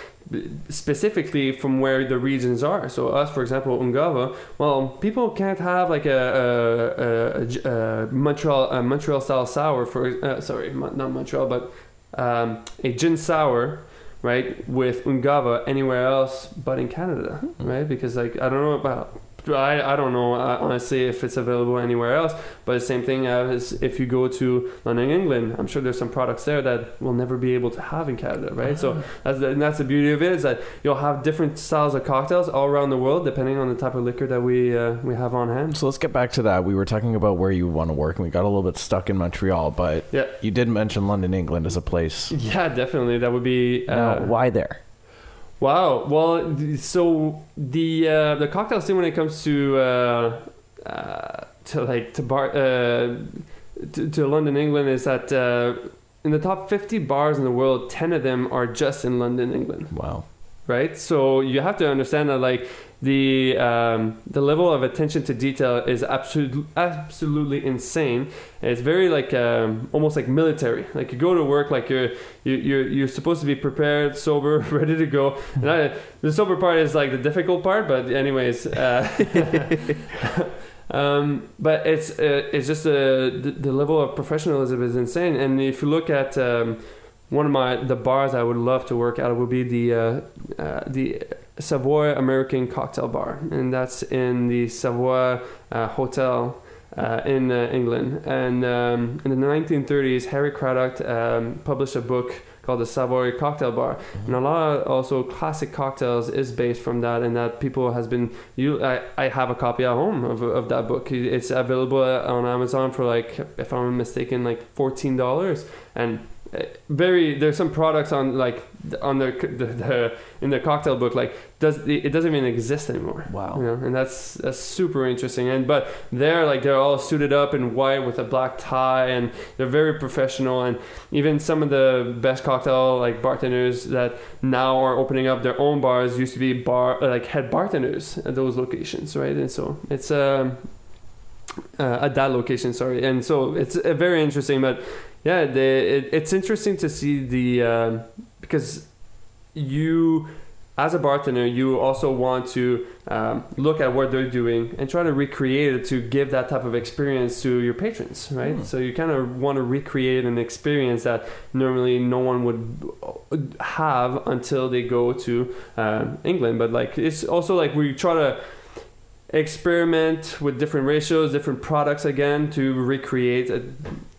Specifically from where the regions are. So us, for example, Ungava. Well, people can't have like a, a, a, a Montreal a Montreal style sour for uh, sorry, not Montreal, but um, a gin sour, right, with Ungava anywhere else but in Canada, right? Because like I don't know about. I, I don't know I, honestly if it's available anywhere else, but the same thing as if you go to London, England, I'm sure there's some products there that we'll never be able to have in Canada, right? Uh-huh. So that's the, and that's the beauty of it, is that you'll have different styles of cocktails all around the world depending on the type of liquor that we uh, we have on hand. So let's get back to that. We were talking about where you want to work and we got a little bit stuck in Montreal, but yeah. you did mention London, England as a place. Yeah, definitely. That would be... Uh, now, why there? Wow. Well, so the uh, the cocktail scene when it comes to uh, uh, to like to bar uh, to, to London, England, is that uh, in the top fifty bars in the world, ten of them are just in London, England. Wow. Right. So you have to understand that like the um, the level of attention to detail is absolutely absolutely insane. It's very like um, almost like military. Like you go to work like you're you're you're supposed to be prepared, sober, ready to go. And I, the sober part is like the difficult part. But anyways, uh, um, but it's uh, it's just uh, the the level of professionalism is insane. And if you look at um, one of my the bars I would love to work at would be the uh, uh, the Savoy American Cocktail Bar, and that's in the Savoy uh, Hotel uh, in uh, England. And um, in the nineteen thirties, Harry Craddock um, published a book called The Savoy Cocktail Bar, mm-hmm. and a lot of also classic cocktails is based from that, and that people has been... You, I, I have a copy at home of of that book. It's available on Amazon for, like, if I'm mistaken, like fourteen dollars, and... Very, there's some products on like on the, the, the in the cocktail book like does it doesn't even exist anymore. Wow, you know? And that's that's super interesting. And but they're like they're all suited up in white with a black tie, and they're very professional. And even some of the best cocktail like bartenders that now are opening up their own bars used to be bar like head bartenders at those locations, right? And so it's um uh, at that location, sorry. And so it's uh, very interesting, but. Yeah, they, it, it's interesting to see the, uh, because you as a bartender, you also want to um, look at what they're doing and try to recreate it to give that type of experience to your patrons, right? Mm. So you kind of want to recreate an experience that normally no one would have until they go to uh, England. But like, it's also like we try to experiment with different ratios, different products again to recreate a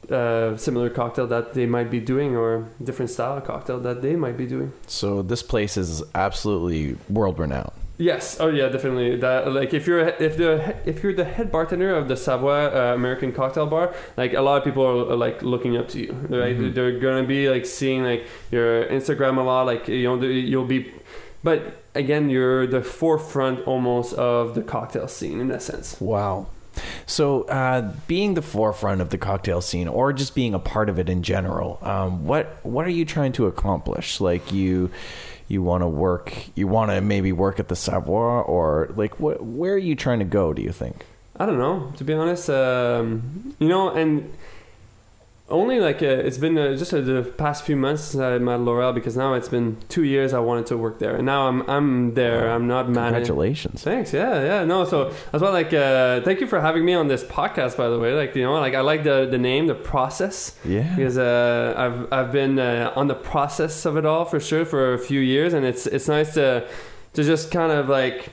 Uh, similar cocktail that they might be doing, or different style of cocktail that they might be doing. So this place is absolutely world renowned. Yes. Oh yeah, definitely. That, like, if you're if the if you're the head bartender of the Savoy uh, American Cocktail Bar, like a lot of people are, are like looking up to you. Right? Mm-hmm. They're gonna be like seeing like your Instagram a lot. Like, you know, you'll be, but again, you're the forefront almost of the cocktail scene in that sense. Wow. So uh, being the forefront of the cocktail scene, or just being a part of it in general, um, what what are you trying to accomplish? Like, you you want to work, you want to maybe work at the Savoy, or like what, where are you trying to go, do you think? I don't know, to be honest. Um, you know, and only like a, it's been a, just a, the past few months at my L'Oreal, because now it's been two years I wanted to work there, and now I'm I'm there. I'm not mad. Congratulations. Thanks. Yeah, yeah. No. So as well, like uh, thank you for having me on this podcast. By the way, like you know, like I like the, the name, the process. Yeah. Because uh, I've I've been uh, on the process of it all for sure for a few years, and it's it's nice to to just kind of like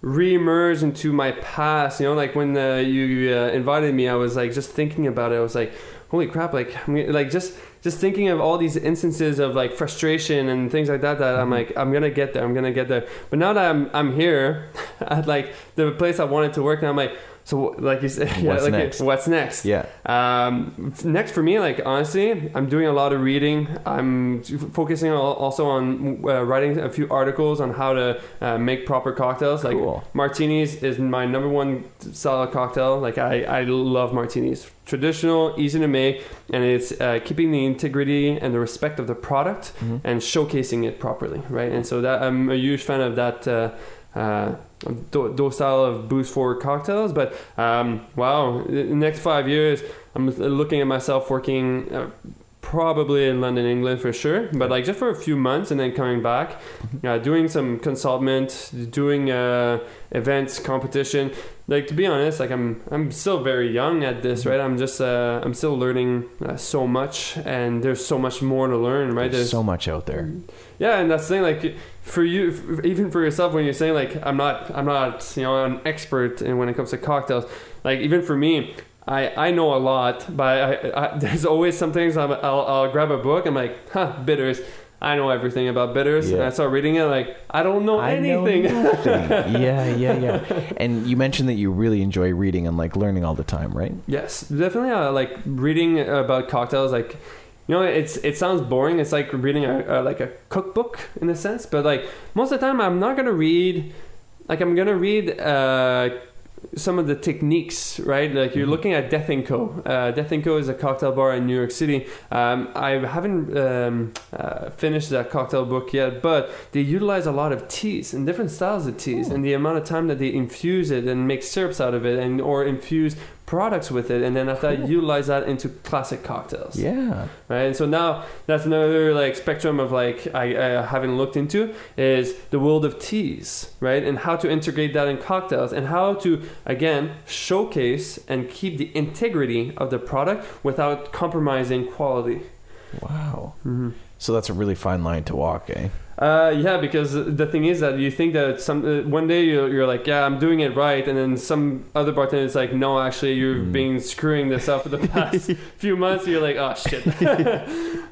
re-emerge into my past. You know, like when uh, you uh, invited me, I was like just thinking about it. I was like, holy crap, like I'm, like just just thinking of all these instances of like frustration and things like that that I'm like I'm gonna get there I'm gonna get there but now that I'm I'm here at like the place I wanted to work, now I'm like, so like you said, yeah, what's, like, next? what's next yeah um, next for me, like honestly, I'm doing a lot of reading. I'm focusing also on uh, writing a few articles on how to uh, make proper cocktails. Like cool. Martinis is my number one style of cocktail. Like I, I love martinis. Traditional, easy to make, and it's uh, keeping the integrity and the respect of the product, mm-hmm. and showcasing it properly, right? And so that I'm a huge fan of that uh, uh, those style of boost forward cocktails. But um, wow, the next five years I'm looking at myself working uh, probably in London, England for sure, but like just for a few months and then coming back, uh, doing some consultment, doing uh, events, competition. Like, to be honest, like I'm I'm still very young at this, right? I'm just uh, I'm still learning uh, so much, and there's so much more to learn, right? There's, there's so much out there. Yeah, and that's the thing, like for you, even for yourself, when you're saying like I'm not I'm not you know an expert in when it comes to cocktails. Like even for me, I, I know a lot, but I, I, there's always some things I'm, I'll I'll grab a book. I'm like, huh, bitters. I know everything about bitters, yeah. And I start reading it like, I don't know I anything. Know nothing. yeah, yeah, yeah. And you mentioned that you really enjoy reading and like learning all the time, right? Yes, definitely. Uh, like reading about cocktails, like, you know, it's it sounds boring. It's like reading a, a like a cookbook in a sense, but like most of the time, I'm not gonna read. Like I'm gonna read. Uh, some of the techniques, right? Like you're looking at Death and Co. Uh, Death and Co is a cocktail bar in New York City. Um, I haven't um, uh, finished that cocktail book yet, but they utilize a lot of teas and different styles of teas, oh. and the amount of time that they infuse it and make syrups out of it, and or infuse products with it, and then after that, cool. utilize that into classic cocktails. Yeah. Right? And so now that's another like spectrum of like I, I haven't looked into is the world of teas, right? And how to integrate that in cocktails, and how to again showcase and keep the integrity of the product without compromising quality. Wow. Mm-hmm. So that's a really fine line to walk, eh? Uh, yeah, because the thing is that you think that some uh, one day you're, you're like, yeah, I'm doing it right, and then some other bartender is like, no, actually, you've mm. been screwing this up for the past few months. You're like, oh shit.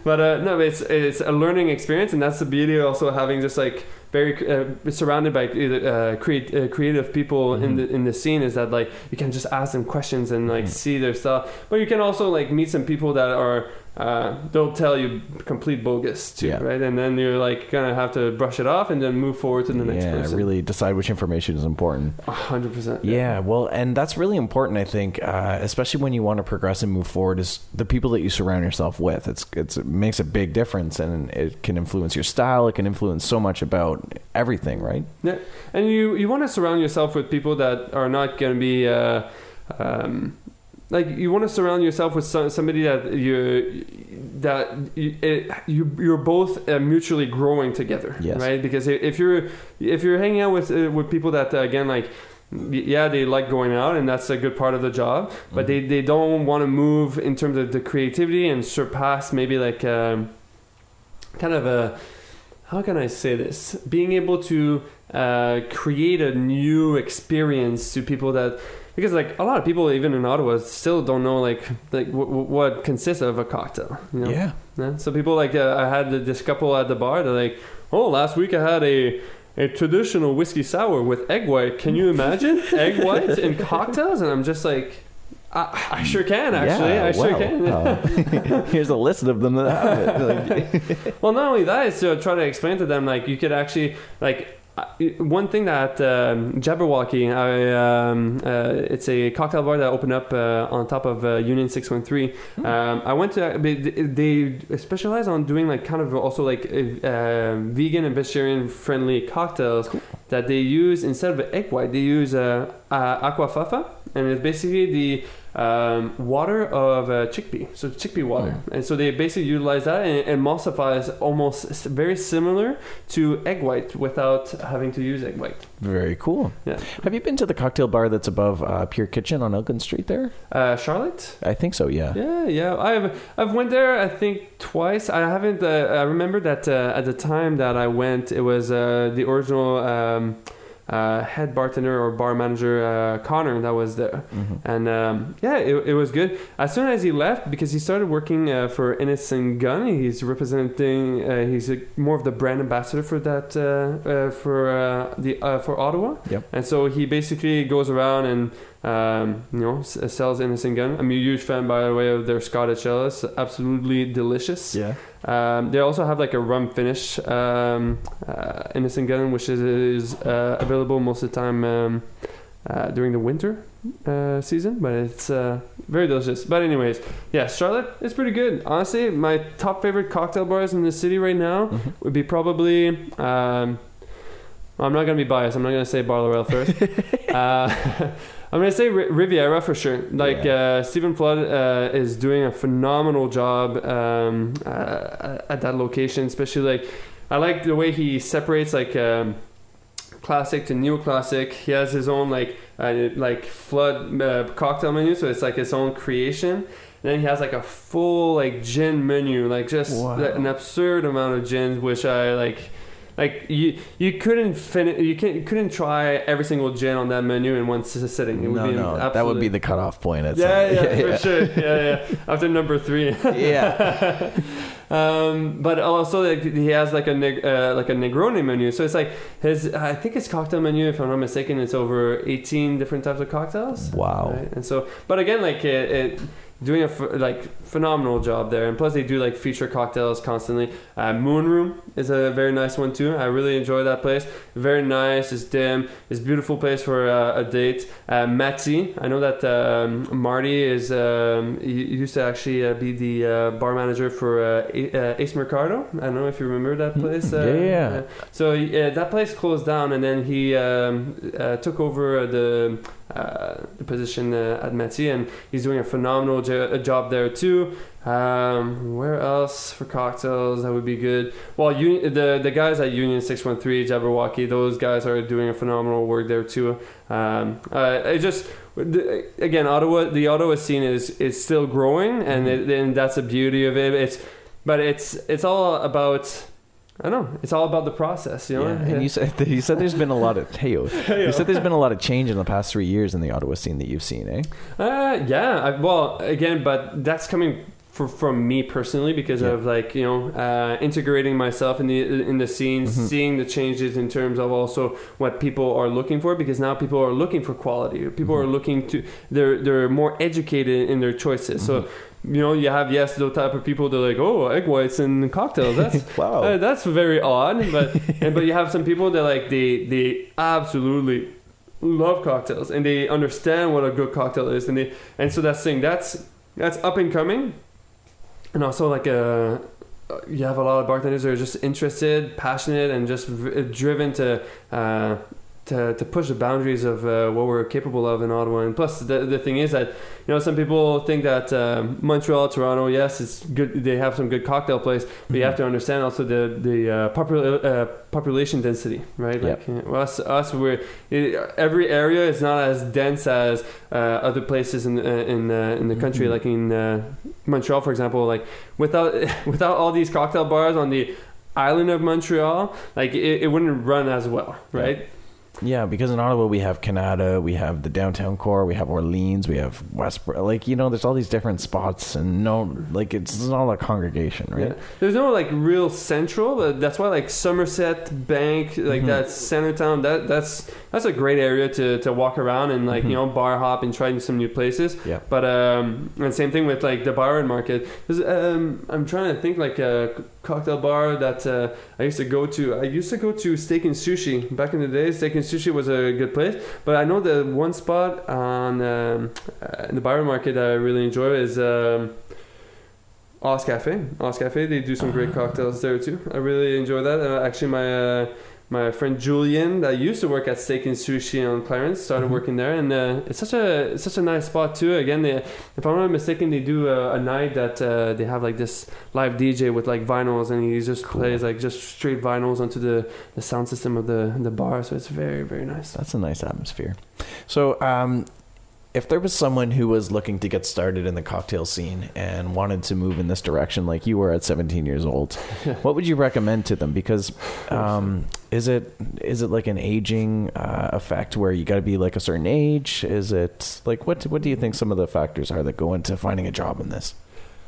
But uh, no, it's it's a learning experience, and that's the beauty of also having just like very uh, surrounded by uh, create, uh, creative people, mm-hmm. in the in the scene, is that like you can just ask them questions and like mm. see their stuff, but you can also like meet some people that are. Uh, they'll tell you complete bogus too, yeah. right? And then you're like gonna have to brush it off and then move forward to the next yeah, person. Yeah, really decide which information is important. one hundred percent. Yeah. yeah, well, and that's really important, I think, uh, especially when you want to progress and move forward, is the people that you surround yourself with. It's, it's it makes a big difference, and it can influence your style. It can influence so much about everything, right? Yeah, and you, you want to surround yourself with people that are not going to be... Uh, um, like you want to surround yourself with somebody that you that you, it, you you're both uh, mutually growing together, yes. right? Because if you're if you're hanging out with uh, with people that uh, again like. Yeah, they like going out, and that's a good part of the job. But mm-hmm. they, they don't want to move in terms of the creativity and surpass maybe like a, kind of a how can I say this? Being able to uh, create a new experience to people that because like a lot of people even in Ottawa still don't know like like w- w- what consists of a cocktail. You know? Yeah. yeah. So people like uh, I had this couple at the bar. They're like, oh, last week I had a. a traditional whiskey sour with egg white. Can you imagine? Egg whites and cocktails? And I'm just like, I, I sure can, actually. Yeah, I sure wow. can. uh, here's a list of them that have it. Well, not only that, it's to try to explain to them, like, you could actually, like, one thing that um, Jabberwocky, I, um, uh, it's a cocktail bar that opened up uh, on top of uh, Union six one three. Mm. Um, I went to, they, they specialize on doing like kind of also like uh, vegan and vegetarian friendly cocktails cool. that they use instead of egg white, they use uh, uh, aquafafa, and it's basically the um, water of uh, chickpea, so chickpea water. Oh. And so they basically utilize that and, and emulsifies almost very similar to egg white without having to use egg white. Very cool. Yeah. Have you been to the cocktail bar that's above uh, Pure Kitchen on Elgin Street there? Uh, Charlotte? I think so, yeah. Yeah, yeah. I've I've went there, I think, twice. I haven't... Uh, I remember that uh, at the time that I went, it was uh, the original... Um, Uh, head bartender or bar manager uh, Connor that was there mm-hmm. and um, yeah it, it was good as soon as he left because he started working uh, for Innocent Gun. He's representing uh, he's a, more of the brand ambassador for that uh, uh, for uh, the uh, for Ottawa yep. and so he basically goes around and um, you know s- sells Innocent Gun. I'm a huge fan, by the way, of their Scottish ale. It's absolutely delicious. Yeah. Um, they also have like a rum finish um, uh, Innocent Gun, which is, is uh, available most of the time um, uh, during the winter uh, season, but it's uh, very delicious. But anyways, yeah, Charlotte is pretty good. Honestly, my top favorite cocktail bars in the city right now mm-hmm. would be probably um, I'm not going to be biased. I'm not going to say Bar L'Oreal first. uh, I'm going to say R- Riviera for sure. Like, yeah. uh, Stephen Flood uh, is doing a phenomenal job um, uh, at that location, especially, like, I like the way he separates, like, um, classic to neoclassic. He has his own, like, uh, like Flood uh, cocktail menu, so it's, like, his own creation. And then he has, like, a full, like, gin menu, like, just wow. an absurd amount of gins, which I, like... Like you, you couldn't finish. You can't, couldn't try every single gin on that menu in one sitting. It would no, be no, absolute, that would be the cutoff point. At yeah, yeah, yeah, for sure. Yeah, yeah. After number three. yeah. Um, but also, like, he has like a neg- uh, like a Negroni menu. So it's like his. I think his cocktail menu, if I'm not mistaken, it's over eighteen different types of cocktails. Wow. Right? And so, but again, like it. it doing a ph- like phenomenal job there, and plus they do like feature cocktails constantly. uh, Moonroom is a very nice one too. I really enjoy that place. Very nice. It's dim. It's a beautiful place for uh, a date. uh, Matty, I know that um, Marty is um, he used to actually uh, be the uh, bar manager for uh, a- uh, Ace Mercado. I don't know if you remember that place. uh, yeah, yeah. Uh, so uh, that place closed down, and then he um, uh, took over the Uh, the position uh, at Mathieu, and he's doing a phenomenal jo- job there too. Um, where else for cocktails that would be good? Well, uni- the the guys at Union six one three, Jabberwocky, those guys are doing a phenomenal work there too. Um, uh, it just the, again, Ottawa, the Ottawa scene is is still growing, and it, and that's the beauty of it. It's but it's it's all about. I know. It's all about the process, you know? Yeah. And yeah. You, said, you said there's been a lot of... Hey, you said there's been a lot of change in the past three years in the Ottawa scene that you've seen, eh? Uh, yeah. I, well, again, but that's coming for, from me personally because yeah. of, like, you know, uh, integrating myself in the in the scene, mm-hmm. seeing the changes in terms of also what people are looking for, because now people are looking for quality. People mm-hmm. are looking to... They're, they're more educated in their choices. Mm-hmm. So... You know, you have, yes, those type of people. They're like, oh, egg whites and cocktails. That's wow. Uh, that's very odd. But and, but you have some people that like they they absolutely love cocktails, and they understand what a good cocktail is, and they and so that's thing that's that's up and coming, and also like a. You have a lot of bartenders that are just interested, passionate, and just v- driven to. Uh, to, to push the boundaries of uh, what we're capable of in Ottawa. And plus, the, the thing is that, you know, some people think that um, Montreal, Toronto, yes, it's good. They have some good cocktail place, but mm-hmm. you have to understand also the the uh, popul- uh, population density, right? Like yep. uh, us, us, we're it, every area is not as dense as uh, other places in uh, in uh, in the country. Mm-hmm. Like in uh, Montreal, for example, like without without all these cocktail bars on the island of Montreal, like it, it wouldn't run as well, right? Yeah, because in Ottawa we have Kanata, we have the downtown core, we have Orleans, we have Westboro, like, you know, there's all these different spots, and no, like, it's not a congregation, right? Yeah. There's no like real central, but that's why like Somerset, Bank, like mm-hmm. that's Centertown, that that's that's a great area to to walk around and like mm-hmm. you know, bar hop and try some new places. Yeah. But um, and same thing with like the Byward Market. There's, um, I'm trying to think like a cocktail bar that uh, I used to go to. I used to go to Steak and Sushi back in the day. Steak and Sushi was a good place, but I know the one spot on um, in the Byward Market that I really enjoy is um, Oz Cafe. Oz Cafe, they do some great cocktails there too. I really enjoy that. Uh, actually, my uh, my friend Julian, that used to work at Steak and Sushi on Clarence, started mm-hmm. working there, and uh, it's such a it's such a nice spot too. Again, they, if I'm not mistaken, they do a, a night that uh, they have like this live D J with like vinyls, and he just cool. plays like just straight vinyls onto the, the sound system of the the bar. So it's very, very nice. That's a nice atmosphere. So um, if there was someone who was looking to get started in the cocktail scene and wanted to move in this direction, like you were at seventeen years old, what would you recommend to them? Because um, is it is it like an aging uh, effect where you got to be like a certain age? Is it like what what do you think some of the factors are that go into finding a job in this?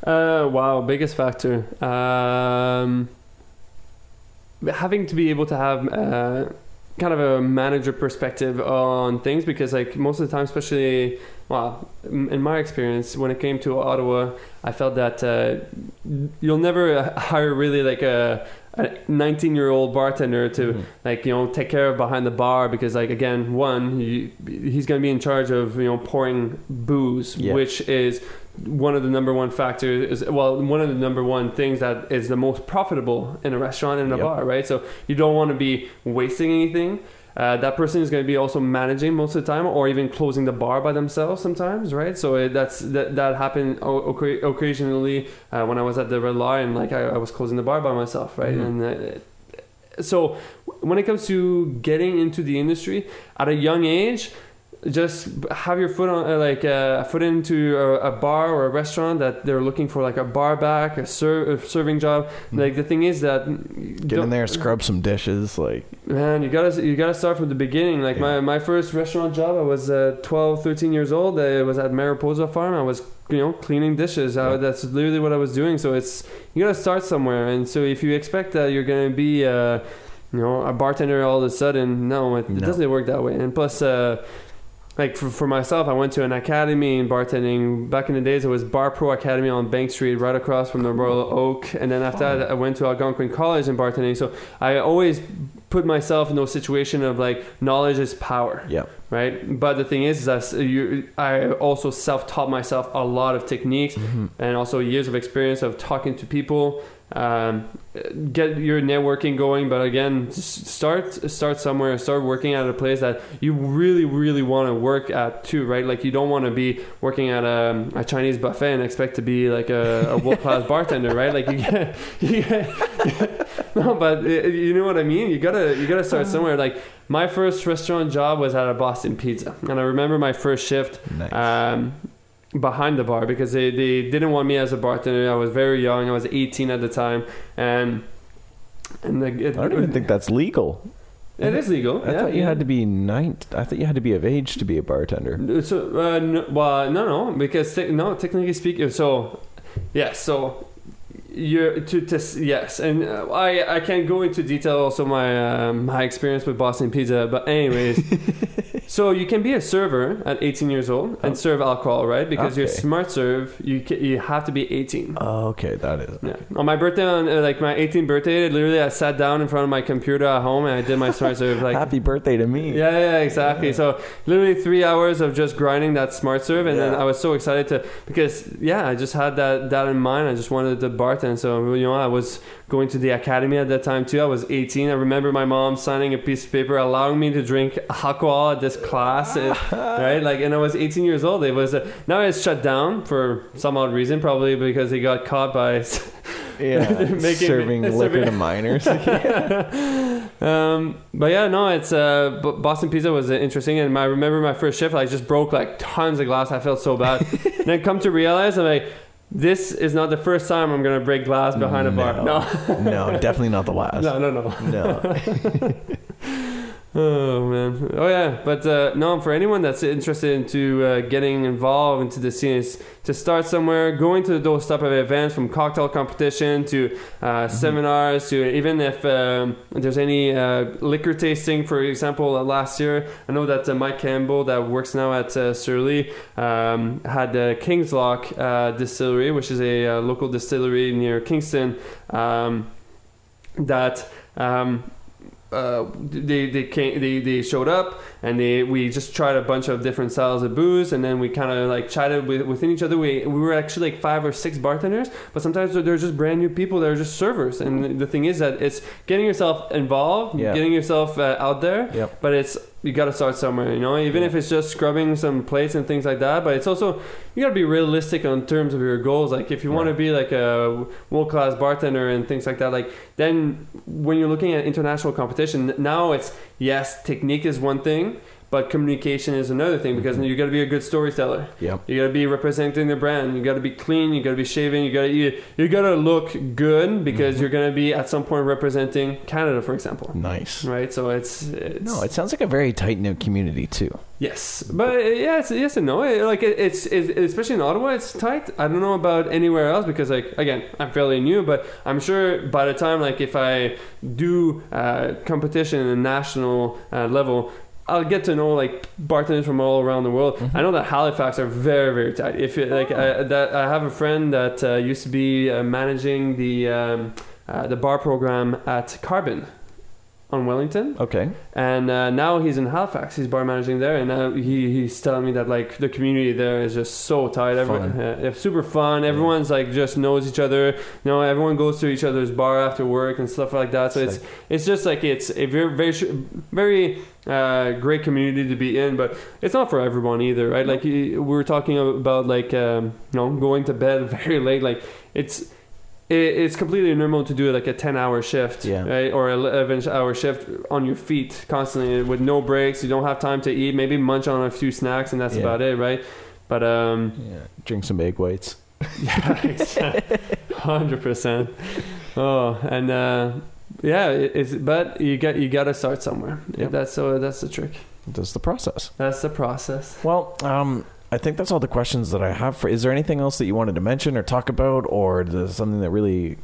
Uh, wow, biggest factor um, having to be able to have. Uh, kind of a manager perspective on things, because like most of the time, especially well in my experience when it came to Ottawa, I felt that uh, you'll never hire really like a nineteen year old bartender to mm-hmm. like, you know, take care of behind the bar, because like again, one, you, he's going to be in charge of, you know, pouring booze, yeah. which is one of the number one factors, is well, one of the number one things that is the most profitable in a restaurant and a yep. bar, right? So you don't want to be wasting anything. Uh, that person is going to be also managing most of the time, or even closing the bar by themselves sometimes, right? So it, that's that, that happened o- o- occasionally uh, when I was at the Red Line, like I, I was closing the bar by myself, right? Mm-hmm. And uh, so when it comes to getting into the industry at a young age, just have your foot on uh, like a uh, foot into a, a bar or a restaurant that they're looking for, like a bar back, a, ser- a serving job. Mm. Like the thing is that get in there, scrub some dishes. Like man, you gotta you gotta start from the beginning. Like yeah. my my first restaurant job, I was uh, twelve, thirteen years old. I was at Mariposa Farm. I was you know cleaning dishes. Yeah. I, that's literally what I was doing. So it's you gotta start somewhere. And so if you expect that you're gonna be uh, you know a bartender all of a sudden, no, it, no. it doesn't work that way. And plus. Uh, Like for, for myself, I went to an academy in bartending. Back in the days, it was Bar Pro Academy on Bank Street, right across from the Royal Oak. And then after Fun. that, I went to Algonquin College in bartending. So I always put myself in those situations of like knowledge is power. Yeah. Right. But the thing is, is I, you, I also self-taught myself a lot of techniques mm-hmm. and also years of experience of talking to people. Um, get your networking going, but again, start start somewhere. Start working at a place that you really, really want to work at too, right? Like you don't want to be working at a, a Chinese buffet and expect to be like a, a world class bartender, right? Like you get, you get no, but it, you know what I mean. You gotta you gotta start somewhere. Like my first restaurant job was at a Boston Pizza, and I remember my first shift. Nice. Um, behind the bar, because they, they didn't want me as a bartender. I was very young. I was eighteen at the time, and and the, it, I don't even think that's legal. It is legal. I yeah, thought you yeah. had to be nine. I thought you had to be of age to be a bartender. So, uh, no, well, no, no, because te- no, technically speaking, so yes, yeah, so. You're to, to yes, and uh, I I can't go into detail also my um, my experience with Boston Pizza, but anyways, so you can be a server at eighteen years old and oh. serve alcohol, right? Because okay. you're smart serve, you can, you have to be eighteen. Oh, okay, that is okay. Yeah. On my birthday, on uh, like my eighteenth birthday, literally I sat down in front of my computer at home and I did my smart serve. Like happy birthday to me. Yeah, yeah, exactly. Yeah. So literally three hours of just grinding that smart serve, and yeah. then I was so excited to because yeah, I just had that that in mind. I just wanted to bartend. start. And so, you know, I was going to the academy at that time too. I was eighteen. I remember my mom signing a piece of paper allowing me to drink alcohol at this class, and, right? Like, and I was eighteen years old. It was uh, now it's shut down for some odd reason, probably because they got caught by yeah, making, serving liquor serving. to minors. Yeah. Um, but yeah, no, it's, uh, Boston Pizza was interesting. And I remember my first shift, I just broke like tons of glass. I felt so bad. And then come to realize, I'm like, this is not the first time I'm going to break glass behind no. a bar. No, no, definitely not the last. No, no, no. No. Oh man. Oh yeah. But, uh, no, for anyone that's interested into, uh, getting involved into the scene, is to start somewhere, going to those type of events, from cocktail competition to uh, mm-hmm. seminars to even if um, there's any uh, liquor tasting. For example, uh, last year, I know that uh, Mike Campbell, that works now at uh, Surly, um, had the Kingslock uh, Distillery, which is a uh, local distillery near Kingston, um, that um, uh, they they, came, they they showed up. And they, we just tried a bunch of different styles of booze, and then we kind of like chatted with, within each other. We we were actually like five or six bartenders, but sometimes they're just brand new people that are just servers. And the thing is that it's getting yourself involved, yeah. getting yourself uh, out there, yep. but it's you got to start somewhere, you know, even yeah. if it's just scrubbing some plates and things like that. But it's also, you got to be realistic on terms of your goals. Like if you yeah. want to be like a world-class bartender and things like that, like then when you're looking at international competition, now it's, yes, technique is one thing, but communication is another thing, because mm-hmm. you got to be a good storyteller. Yeah, you got to be representing the brand. You got to be clean. You got to be shaving. You got to you, you got to look good, because mm-hmm. you're going to be at some point representing Canada, for example. Nice, right? So it's, it's no. It sounds like a very tight knit community too. Yes, but yeah, it's, yes and no. It, like it, it's, it, especially in Ottawa, it's tight. I don't know about anywhere else, because like again, I'm fairly new, but I'm sure by the time like if I do uh, competition at a national uh, level, I'll get to know like bartenders from all around the world. Mm-hmm. I know that Halifax are very, very tight. If you, like, oh. I, that, I have a friend that uh, used to be uh, managing the um, uh, the bar program at Carbon on Wellington. Okay. And uh, now he's in Halifax. He's bar managing there, and uh, he he's telling me that like the community there is just so tight. Everyone, uh, it's super fun. Everyone's yeah. like just knows each other. You know, everyone goes to each other's bar after work and stuff like that. So it's it's, like, it's just like it's a very very very uh, great community to be in, but it's not for everyone either, right? Like we were talking about like um, you know, going to bed very late. Like it's. It's completely normal to do like a ten-hour shift, yeah. right? Or an eleven-hour shift on your feet constantly with no breaks. You don't have time to eat. Maybe munch on a few snacks, and that's yeah. about it, right? But um, yeah. drink some egg whites. Yeah, exactly. one hundred percent. Oh, and uh, yeah, it's but you got you got to start somewhere. Yep. That's so that's the trick. That's the process. That's the process. Well, um. I think that's all the questions that I have for. Is there anything else that you wanted to mention or talk about, or something that really?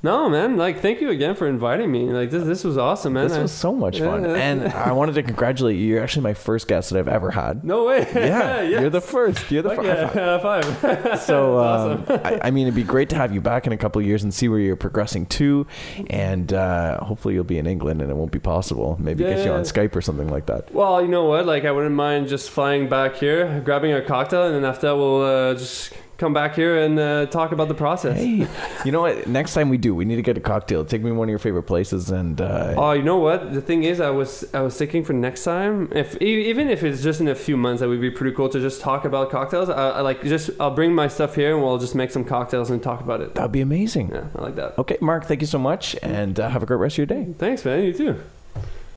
No, man. Like, thank you again for inviting me. Like this, this was awesome, man. This I, was so much fun, yeah, and I wanted to congratulate you. You're actually my first guest that I've ever had. No way. Yeah, yes. You're the first. You're the okay. first. High five. High five. So, um, awesome. I, I mean, it'd be great to have you back in a couple of years and see where you're progressing to, and uh, hopefully you'll be in England and it won't be possible. Maybe yeah, get yeah. you on Skype or something like that. Well, you know what? Like, I wouldn't mind just flying back here, grabbing a cocktail, and then after that, we'll uh, just. Come back here and uh, talk about the process. Hey, you know what? Next time we do, we need to get a cocktail. Take me to one of your favorite places, and uh, oh, you know what? The thing is, I was I was thinking for next time, if even if it's just in a few months, that would be pretty cool to just talk about cocktails. I, I like just I'll bring my stuff here and we'll just make some cocktails and talk about it. That'd be amazing. Yeah, I like that. Okay, Marc, thank you so much, and uh, have a great rest of your day. Thanks, man. You too.